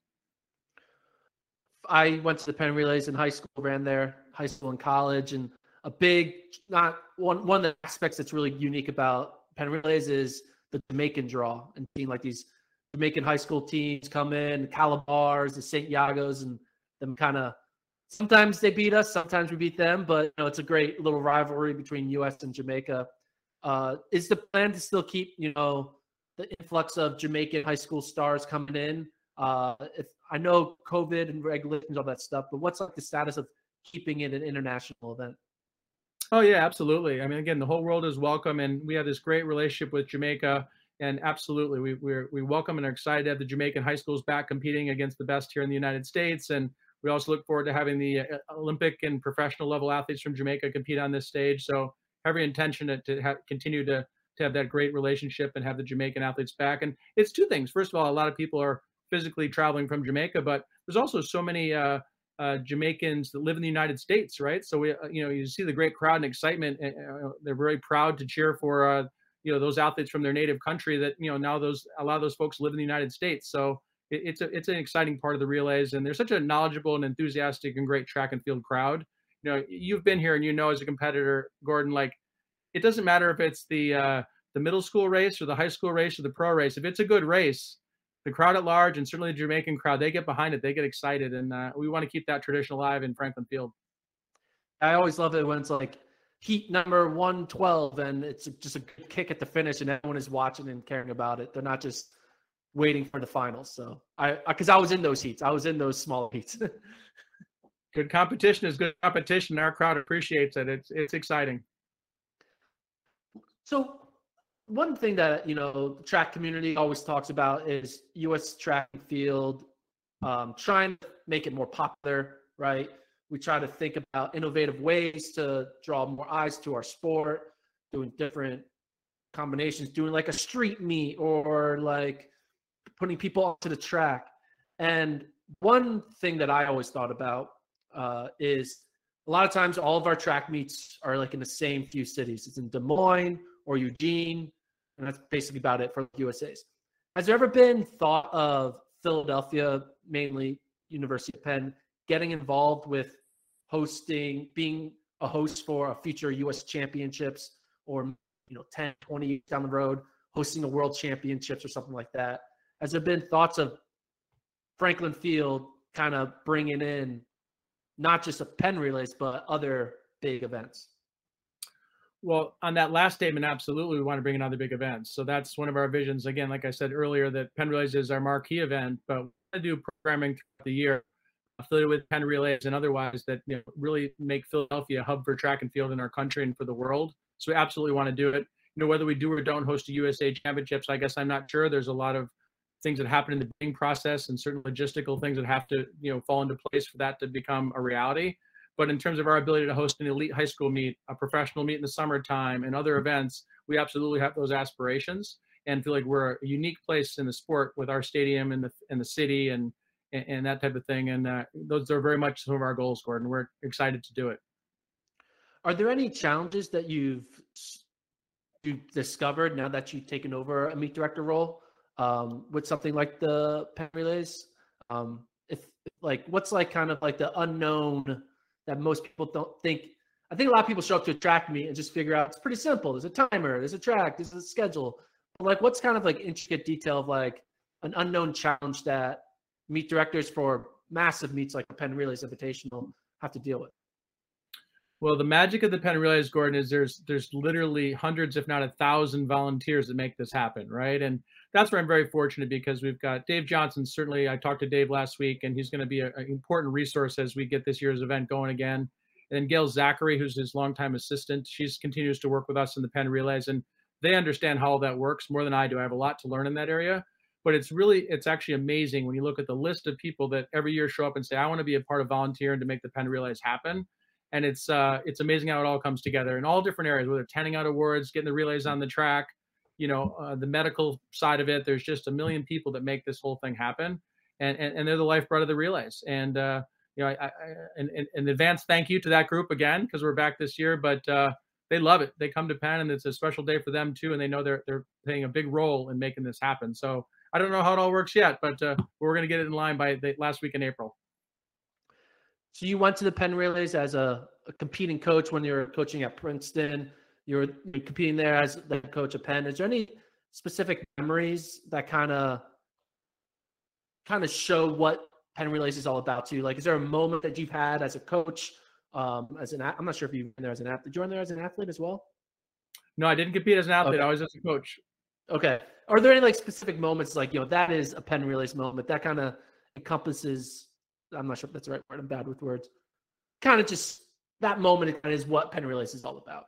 I went to the Penn Relays in high school, ran there, high school and college, and a big, not one, one of the aspects that's really unique about Penn Relays is the Jamaican draw, and seeing like these Jamaican high school teams come in, the Calabars, the Saint Yagos, and them kind of, sometimes they beat us, sometimes we beat them, but you know, it's a great little rivalry between U S and Jamaica. Uh, is the plan to still keep, you know, the influx of Jamaican high school stars coming in? Uh, if, I know COVID and regulations, all that stuff, but what's like the status of keeping it an international event? Oh, yeah, absolutely. I mean, again, the whole world is welcome, and we have this great relationship with Jamaica, and absolutely, we we're, we welcome and are excited to have the Jamaican high schools back competing against the best here in the United States, and we also look forward to having the Olympic and professional level athletes from Jamaica compete on this stage. So every intention to, to have, continue to, to have that great relationship and have the Jamaican athletes back. And it's two things. First of all, a lot of people are physically traveling from Jamaica, but there's also so many uh, uh, Jamaicans that live in the United States, right? So, we, you know, you see the great crowd and excitement. And, uh, they're very proud to cheer for, uh, you know, those athletes from their native country that, you know, now those, a lot of those folks live in the United States. So it, it's, a, it's an exciting part of the relays. And they're such a knowledgeable and enthusiastic and great track and field crowd. You know, you've been here and you know as a competitor, Gordon, like it doesn't matter if it's the uh, the middle school race or the high school race or the pro race. If it's a good race, the crowd at large and certainly the Jamaican crowd, they get behind it, they get excited, and uh, we want to keep that tradition alive in Franklin Field. I always love it when it's like heat number one twelve and it's just a good kick at the finish and everyone is watching and caring about it. They're not just waiting for the finals. So I, because I, I was in those heats, I was in those small heats. Good competition is good competition. Our crowd appreciates it. It's it's exciting. So one thing that, you know, the track community always talks about is U S track and field, um, trying to make it more popular, right? We try to think about innovative ways to draw more eyes to our sport, doing different combinations, doing like a street meet or like putting people onto the track. And one thing that I always thought about Uh, is a lot of times all of our track meets are like in the same few cities. It's in Des Moines or Eugene, and that's basically about it for U S As. Has there ever been thought of Philadelphia, mainly University of Penn, getting involved with hosting, being a host for a future U S championships, or you know, ten, twenty years down the road, hosting the world championships or something like that? Has there been thoughts of Franklin Field kind of bringing in not just a Penn Relays, but other big events? Well, on that last statement, absolutely, we want to bring in other big events. So that's one of our visions. Again, like I said earlier, that Penn Relays is our marquee event, but we do programming throughout the year affiliated with Penn Relays and otherwise that, you know, really make Philadelphia a hub for track and field in our country and for the world. So we absolutely want to do it. You know, whether we do or don't host a U S A Championships, I guess I'm not sure. There's a lot of things that happen in the bidding process and certain logistical things that have to, you know, fall into place for that to become a reality. But in terms of our ability to host an elite high school meet, a professional meet in the summertime and other events, we absolutely have those aspirations and feel like we're a unique place in the sport with our stadium and the, and the city and, and, and that type of thing. And uh, those are very much some of our goals, Gordon. We're excited to do it. Are there any challenges that you've, you've discovered now that you've taken over a meet director role? Um, with something like the Penn Relays, um, if like what's like kind of like the unknown that most people don't think. I think a lot of people show up to a track meet and just figure out it's pretty simple. There's a timer, there's a track, there's a schedule. But like, what's kind of like intricate detail of like an unknown challenge that meet directors for massive meets like the Penn Relays Invitational have to deal with? Well, the magic of the Penn Relays, Gordon, is there's there's literally hundreds, if not a thousand, volunteers that make this happen, right? And that's where I'm very fortunate because we've got Dave Johnson. Certainly, I talked to Dave last week, and he's going to be an important resource as we get this year's event going again. And then Gail Zachary, who's his longtime assistant, she continues to work with us in the Penn Relays, and they understand how all that works more than I do. I have a lot to learn in that area, but it's really, it's actually amazing when you look at the list of people that every year show up and say, I want to be a part of volunteering to make the Penn Relays happen. And it's uh, it's amazing how it all comes together in all different areas, whether it's handing out awards, getting the relays on the track, you know, uh, the medical side of it. There's just a million people that make this whole thing happen. And, and, and they're the lifeblood of the relays. And, uh, you know, I, I, an, an advanced thank you to that group again, because we're back this year, but uh, they love it. They come to Penn and it's a special day for them too. And they know they're, they're playing a big role in making this happen. So I don't know how it all works yet, but uh, we're going to get it in line by the last week in April. So you went to the Penn Relays as a, a competing coach when you were coaching at Princeton. You were competing there as the coach at Penn. Is there any specific memories that kind of kind of show what Penn Relays is all about to you? Like, is there a moment that you've had as a coach, um, as an I'm not sure if you were there as an athlete. Did you were there as an athlete as well? No, I didn't compete as an athlete. Okay. I was as a coach. Okay. Are there any like specific moments like, you know, that is a Penn Relays moment that kind of encompasses, I'm not sure if that's the right word. I'm bad with words. Kind of just that moment is what Penn Relays is all about.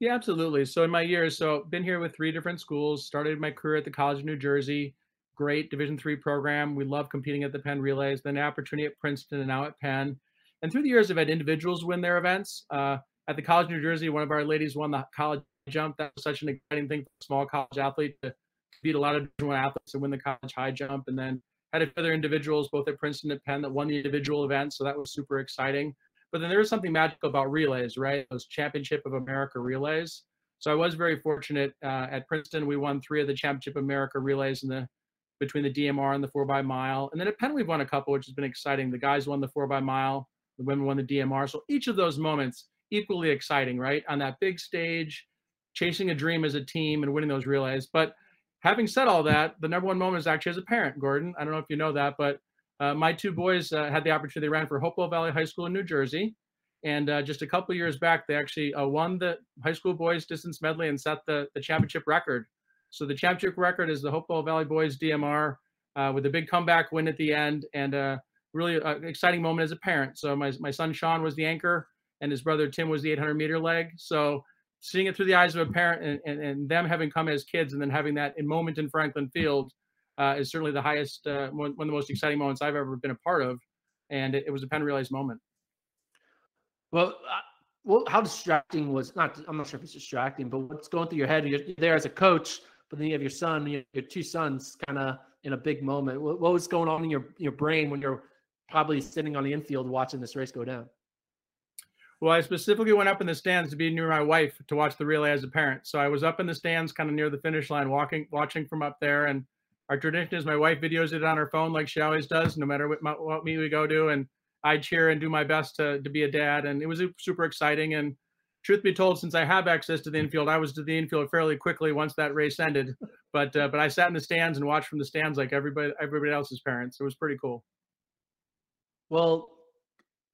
Yeah, absolutely. So in my years, so been here with three different schools, started my career at the College of New Jersey, great Division three program. We love competing at the Penn Relays, then an opportunity at Princeton and now at Penn. And through the years, I've had individuals win their events. Uh, at the College of New Jersey, one of our ladies won the college jump. That was such an exciting thing for a small college athlete to beat a lot of Division one athletes and win the college high jump. And then had a few other individuals, both at Princeton and Penn, that won the individual event. So that was super exciting. But then there is something magical about relays, right? Those Championship of America relays. So I was very fortunate uh, at Princeton. We won three of the Championship of America relays in the between the D M R and the four by mile. And then at Penn, we've won a couple, which has been exciting. The guys won the four by mile, the women won the D M R. So each of those moments equally exciting, right? On that big stage, chasing a dream as a team and winning those relays. But having said all that, the number one moment is actually as a parent, Gordon. I don't know if you know that, but Uh, my two boys uh, had the opportunity. They ran for Hopewell Valley High School in New Jersey. And uh, just a couple of years back, they actually uh, won the high school boys distance medley and set the, the championship record. So the championship record is the Hopewell Valley boys D M R uh, with a big comeback win at the end, and uh, really uh, exciting moment as a parent. So my, my son, Sean, was the anchor and his brother, Tim, was the eight hundred meter leg. So seeing it through the eyes of a parent and, and, and them having come as kids and then having that moment in Franklin Field Uh, is certainly the highest, uh, one, one of the most exciting moments I've ever been a part of, and it, it was a Penn Relays moment. Well, uh, well, how distracting was not? I'm not sure if it's distracting, but what's going through your head? You're there as a coach, but then you have your son, your, your two sons, kind of in a big moment. What, what was going on in your your brain when you're probably sitting on the infield watching this race go down? Well, I specifically went up in the stands to be near my wife to watch the relay as a parent. So I was up in the stands, kind of near the finish line, walking, watching from up there, and. Our tradition is my wife videos it on her phone like she always does, no matter what, my, what meet we go to, and I cheer and do my best to, to be a dad. And it was super exciting. And truth be told, since I have access to the infield, I was to the infield fairly quickly once that race ended. But uh, but I sat in the stands and watched from the stands like everybody everybody else's parents. It was pretty cool. Well,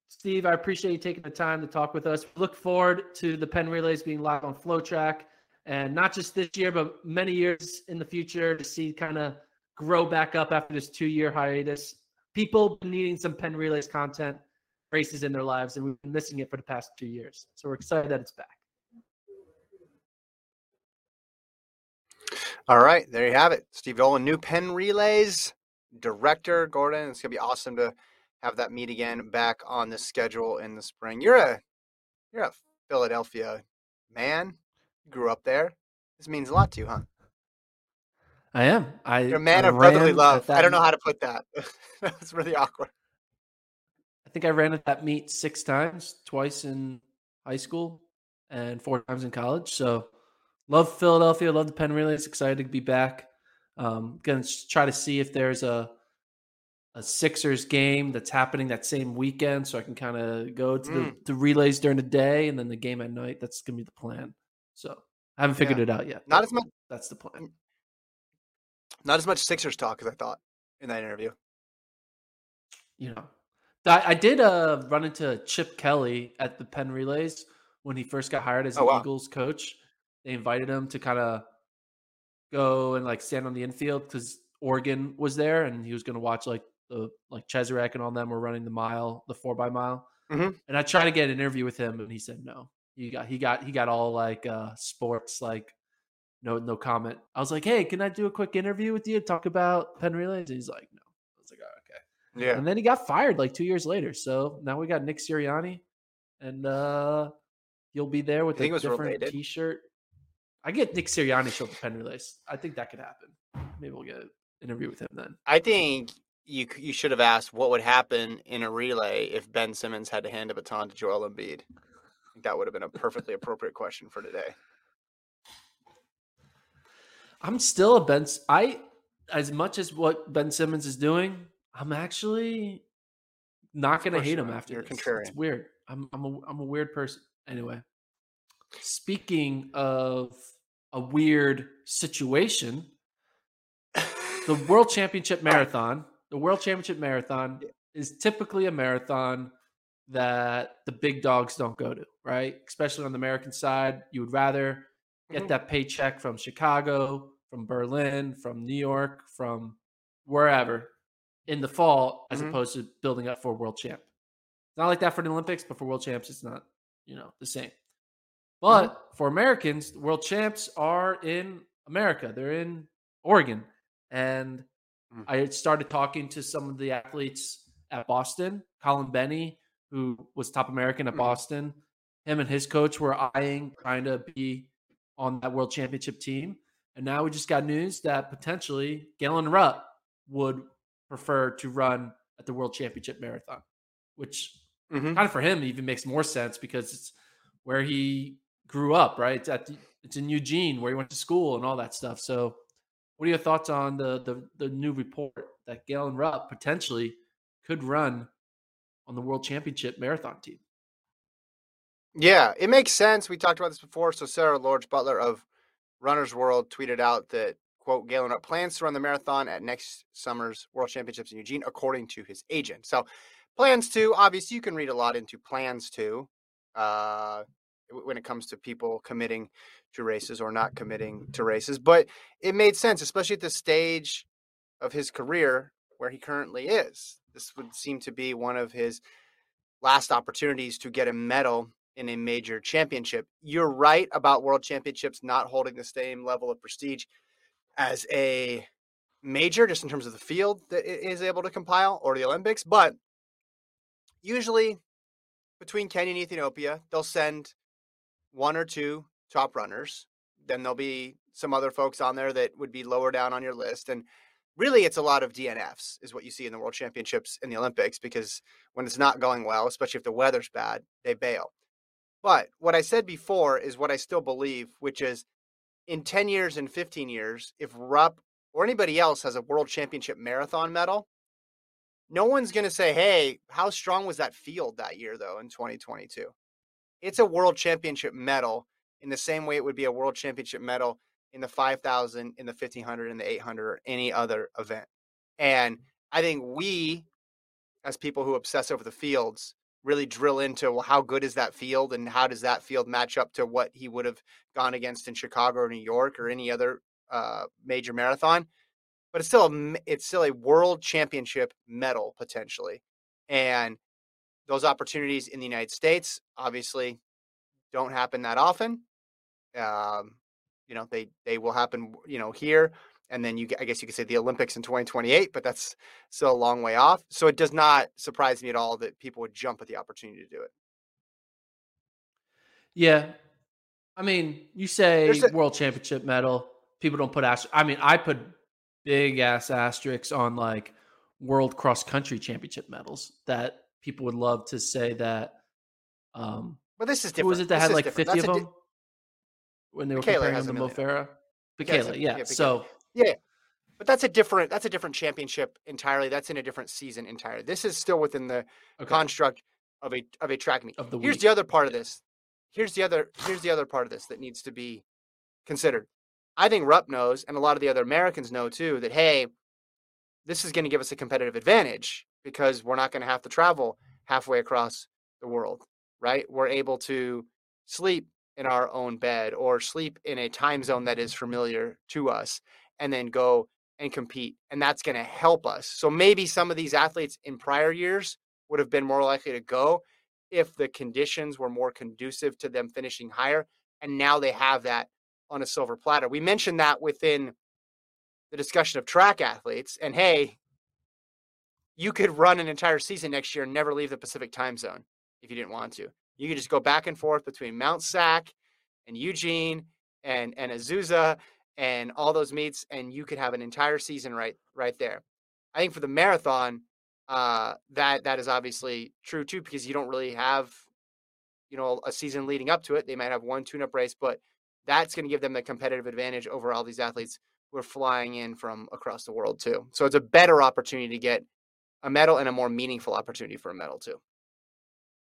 Steve, I appreciate you taking the time to talk with us. We look forward to the Penn Relays being live on FloTrack, and not just this year, but many years in the future to see kind of grow back up after this two-year hiatus. People needing some Penn Relays content, races in their lives, and we've been missing it for the past two years. So we're excited that it's back. All right, there you have it. Steve Dolan, new Penn Relays director. Gordon, it's going to be awesome to have that meet again back on the schedule in the spring. You're a, you're a Philadelphia man. You grew up there. This means a lot to you, huh? I am. I, You're a man I of brotherly love. I don't know meet. how to put that. That's really awkward. I think I ran at that meet six times, twice in high school and four times in college. So love Philadelphia. Love the Penn Relays. Excited to be back. Um, going to try to see if there's a, a Sixers game that's happening that same weekend so I can kind of go to mm. the, the relays during the day and then the game at night. That's going to be the plan. So I haven't figured yeah. it out yet. Not as much. That's the plan. Not as much Sixers talk as I thought in that interview. You know, I, I did uh, run into Chip Kelly at the Penn Relays when he first got hired as oh, the wow. Eagles coach. They invited him to kind of go and like stand on the infield because Oregon was there and he was going to watch like the like Cheserek and all them were running the mile, the four by mile. Mm-hmm. And I tried to get an interview with him and he said no. He got he got he got all like uh, sports like. No, no comment. I was like, hey, can I do a quick interview with you to talk about Penn Relays? And he's like, no. I was like, oh, okay. Yeah. And then he got fired like two years later. So now we got Nick Sirianni, and uh, you'll be there with a different related T-shirt. I get Nick Sirianni show up to Penn Relays. I think that could happen. Maybe we'll get an interview with him then. I think you you should have asked what would happen in a relay if Ben Simmons had to hand a baton to Joel Embiid. I think that would have been a perfectly appropriate question for today. I'm still a Ben. I as much as what Ben Simmons is doing, I'm actually not going to hate him after. You're this. Contrarian. It's weird. I'm I'm a, I'm a weird person. Anyway, speaking of a weird situation, the World Championship Marathon, the World Championship Marathon is typically a marathon that the big dogs don't go to, right? Especially on the American side, you would rather get that paycheck from Chicago, from Berlin, from New York, from wherever in the fall, as mm-hmm. opposed to building up for a world champ. It's not like that for the Olympics, but for world champs, it's not, you know, the same. But mm-hmm. for Americans, the world champs are in America. They're in Oregon. And mm-hmm. I started talking to some of the athletes at Boston. Colin Benny, who was top American at mm-hmm. Boston, him and his coach were eyeing trying to be on that world championship team. And now we just got news that potentially Galen Rupp would prefer to run at the world championship marathon, which mm-hmm. kind of for him even makes more sense because it's where he grew up, right? It's at the, it's in Eugene where he went to school and all that stuff. So what are your thoughts on the, the, the new report that Galen Rupp potentially could run on the world championship marathon team? Yeah, it makes sense. We talked about this before. So Sarah Lorge Butler of Runner's World tweeted out that, quote, Galen Rupp plans to run the marathon at next summer's World Championships in Eugene, according to his agent. So plans to, obviously you can read a lot into plans to uh, when it comes to people committing to races or not committing to races. But it made sense, especially at the stage of his career where he currently is. This would seem to be one of his last opportunities to get a medal in a major championship. You're right about world championships not holding the same level of prestige as a major, just in terms of the field that it is able to compile, or the Olympics. But usually between Kenya and Ethiopia, they'll send one or two top runners. Then there'll be some other folks on there that would be lower down on your list. And really, it's a lot of D N Fs is what you see in the world championships and the Olympics, because when it's not going well, especially if the weather's bad, they bail. But what I said before is what I still believe, which is in ten years and fifteen years, if Rupp or anybody else has a world championship marathon medal, no one's going to say, hey, how strong was that field that year, though, in twenty twenty-two? It's a world championship medal in the same way it would be a world championship medal in the five thousand, in the fifteen hundred, in the eight hundred, or any other event. And I think we, as people who obsess over the fields, really drill into, well, how good is that field and how does that field match up to what he would have gone against in Chicago or New York or any other uh, major marathon. But it's still a, it's still a world championship medal potentially. And those opportunities in the United States obviously don't happen that often. Um, you know, they, they will happen, you know, here. And then you, I guess you could say the Olympics in twenty twenty-eight, but that's still a long way off. So it does not surprise me at all that people would jump at the opportunity to do it. Yeah. I mean, you say a- world championship medal, people don't put asterisks. I mean, I put big ass asterisks on like world cross country championship medals that people would love to say that. Um, but this is different. Who was it that this had like different. fifty that's of di- them when they were Bikele comparing them to Mo Farah? Bikele, yeah. yeah, yeah Bikele. So. Yeah, but that's a different that's a different championship entirely. That's in a different season entirely. This is still within the okay. construct of a of a track meet. Of the here's week. the other part of this. Here's the other here's the other part of this that needs to be considered. I think Rupp knows, and a lot of the other Americans know too, that hey, this is going to give us a competitive advantage because we're not going to have to travel halfway across the world, right? We're able to sleep in our own bed or sleep in a time zone that is familiar to us, and then go and compete. And that's going to help us. So maybe some of these athletes in prior years would have been more likely to go if the conditions were more conducive to them finishing higher. And now they have that on a silver platter. We mentioned that within the discussion of track athletes. And hey, you could run an entire season next year and never leave the Pacific time zone if you didn't want to. You could just go back and forth between Mount Sac and Eugene and, and Azusa and all those meets, and you could have an entire season right right there. I think for the marathon, uh, that that is obviously true too, because you don't really have, you know, a season leading up to it. They might have one tune-up race, but that's going to give them the competitive advantage over all these athletes who are flying in from across the world too. So it's a better opportunity to get a medal and a more meaningful opportunity for a medal too.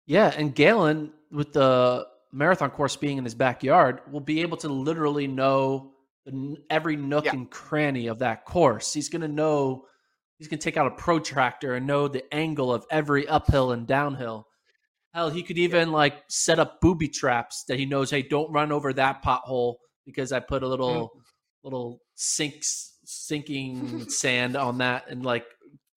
Yeah, and Galen, with the marathon course being in his backyard, will be able to literally know every nook yeah. and cranny of that course. He's going to know, he's going to take out a protractor and know the angle of every uphill and downhill. Hell, he could even yeah. like set up booby traps that he knows, hey, don't run over that pothole because I put a little mm-hmm. little sinks sinking sand on that. And like,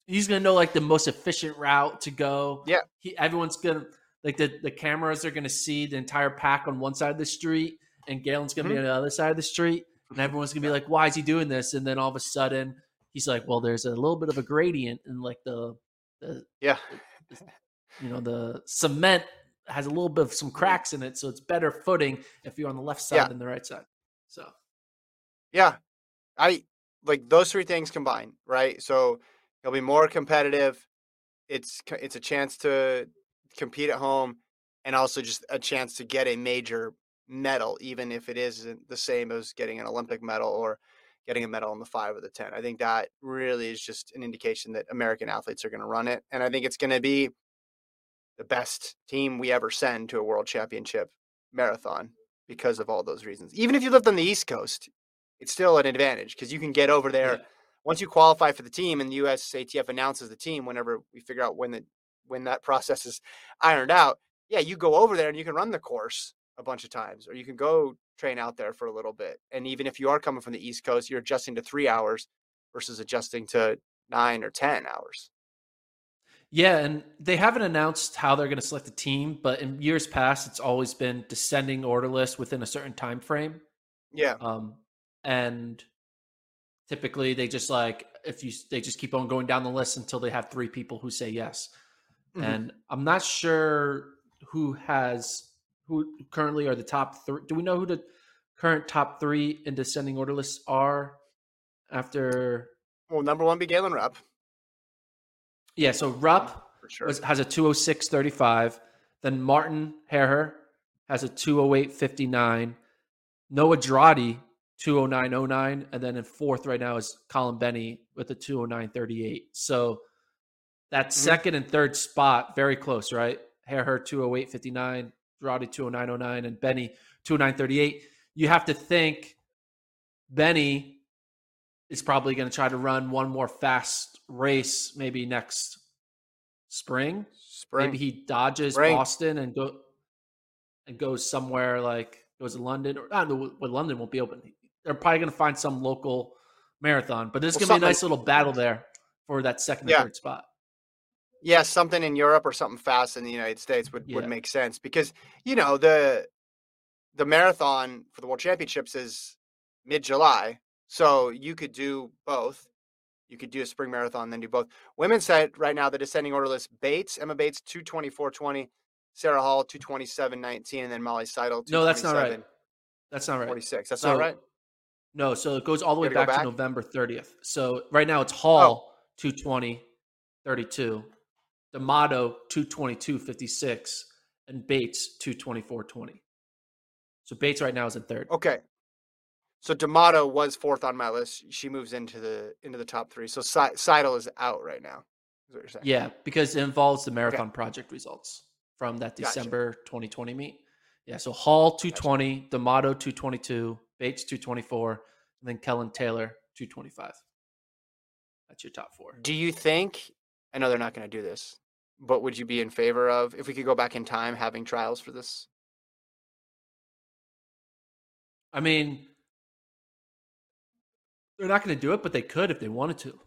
he's going to know like the most efficient route to go. Yeah. He, everyone's going to, like the, the cameras are going to see the entire pack on one side of the street, and Galen's going to mm-hmm. be on the other side of the street. And everyone's going to be like, why is he doing this? And then all of a sudden he's like, well, there's a little bit of a gradient, and like the, the yeah, the, you know, the cement has a little bit of some cracks in it. So it's better footing if you're on the left side yeah. than the right side. So, yeah, I like those three things combined, right? So you'll be more competitive. It's, it's a chance to compete at home, and also just a chance to get a major medal, even if it isn't the same as getting an Olympic medal or getting a medal in the five or the ten. I think that really is just an indication that American athletes are going to run it. And I think it's going to be the best team we ever send to a world championship marathon because of all those reasons. Even if you lived on the East Coast, it's still an advantage because you can get over there. Yeah. Once you qualify for the team, and the U S A T F announces the team whenever we figure out when the, when that process is ironed out, yeah, you go over there and you can run the course a bunch of times, or you can go train out there for a little bit. And even if you are coming from the East Coast, you're adjusting to three hours versus adjusting to nine or ten hours. Yeah, and they haven't announced how they're going to select a team, but in years past, it's always been descending order list within a certain time frame. Yeah, um, and typically they just like if you they just keep on going down the list until they have three people who say yes. Mm-hmm. And I'm not sure who has. Who currently are the top three? Do we know who the current top three in descending order lists are? After well, number one be Galen Rupp. Yeah, so Rupp For sure. was, has a two oh six thirty-five. Then Martin Herrer has a two oh eight fifty-nine. Noah Drotti two oh nine oh nine, and then in fourth right now is Colin Benny with a two oh nine thirty-eight. So that mm-hmm. second and third spot very close, right? Herrer two oh eight fifty-nine. Roddy two oh nine oh nine and Benny two oh nine thirty-eight. You have to think Benny is probably going to try to run one more fast race maybe next spring. Spring. Maybe he dodges spring. Boston and go and goes somewhere like goes to London, or I don't know what London won't be open. They're probably going to find some local marathon, but there's well, going to be a nice little battle there for that second yeah. and third spot. Yeah, something in Europe or something fast in the United States would, yeah. would make sense because, you know, the the marathon for the World Championships is mid-July. So you could do both. You could do a spring marathon, then do both. Women's side right now, the descending order list, Bates, Emma Bates, two twenty-four twenty, Sarah Hall, two twenty-seven nineteen, and then Molly Seidel, two twenty-seven forty-six. No, that's not right. That's not right. forty-six. That's no, not right? No, so it goes all the way back, back to November thirtieth. So right now it's Hall, oh. two twenty thirty-two. D'Amato two twenty-two fifty-six and Bates two twenty-four twenty. So Bates right now is in third. Okay. So D'Amato was fourth on my list. She moves into the into the top three. So Se- Seidel is out right now. Is what you're saying? Yeah, because it involves the marathon okay. project results from that December gotcha. twenty twenty meet. Yeah. So Hall two twenty, gotcha. D'Amato two twenty-two, Bates two twenty-four, and then Kellen Taylor two twenty-five. That's your top four. Do you think? I know they're not going to do this, but would you be in favor of, if we could go back in time, having trials for this? I mean, they're not going to do it, but they could if they wanted to.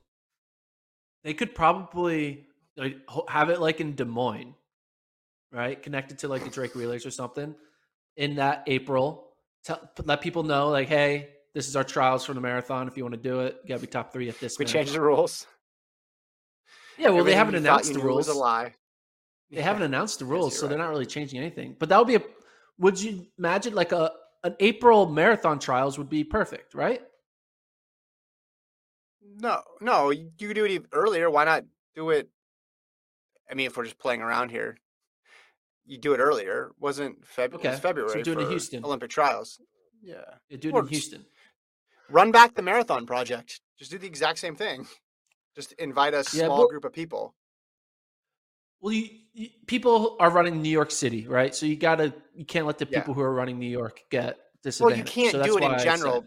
They could probably like, have it like in Des Moines, right? Connected to like the Drake Relays or something in that April. Tell, let people know like, hey, this is our trials for the marathon. If you want to do it, you got to be top three at this. We change the rules. Yeah, well, Everything they haven't announced the rules. Was a lie. They yeah. haven't announced the rules, yes, so right. they're not really changing anything. But that would be a. Would you imagine like a an April marathon trials would be perfect, right? No, no, you could do it even earlier. Why not do it? I mean, if we're just playing around here, you do it earlier. Wasn't Feb- okay. It was February? So do it in Houston Olympic trials. Yeah, yeah do it or in Houston. Run back the marathon project. Just do the exact same thing. Just invite a yeah, small but, group of people. Well, you, you, people are running New York City, right? So you gotta, you can't let the people yeah. who are running New York get disadvantaged. Well, you can't so do it in general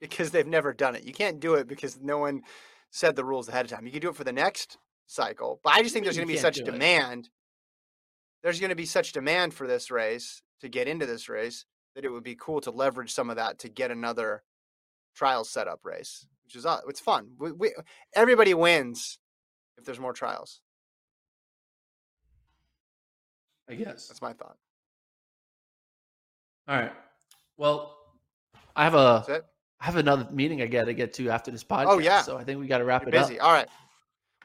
because they've never done it. You can't do it because no one said the rules ahead of time. You can do it for the next cycle, but I just think there's going to be such demand. It. There's going to be such demand for this race to get into this race that it would be cool to leverage some of that to get another trial setup race, which is it's fun. We, we, everybody wins if there's more trials. I guess that's my thought. All right. Well, I have a I have another meeting I got to get to after this podcast. Oh yeah. So I think we got to wrap You're it busy. up. All right.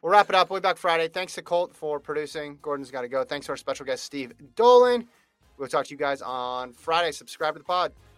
We'll wrap it up. We'll be back Friday. Thanks to Colt for producing. Gordon's got to go. Thanks to our special guest, Steve Dolan. We'll talk to you guys on Friday. Subscribe to the pod.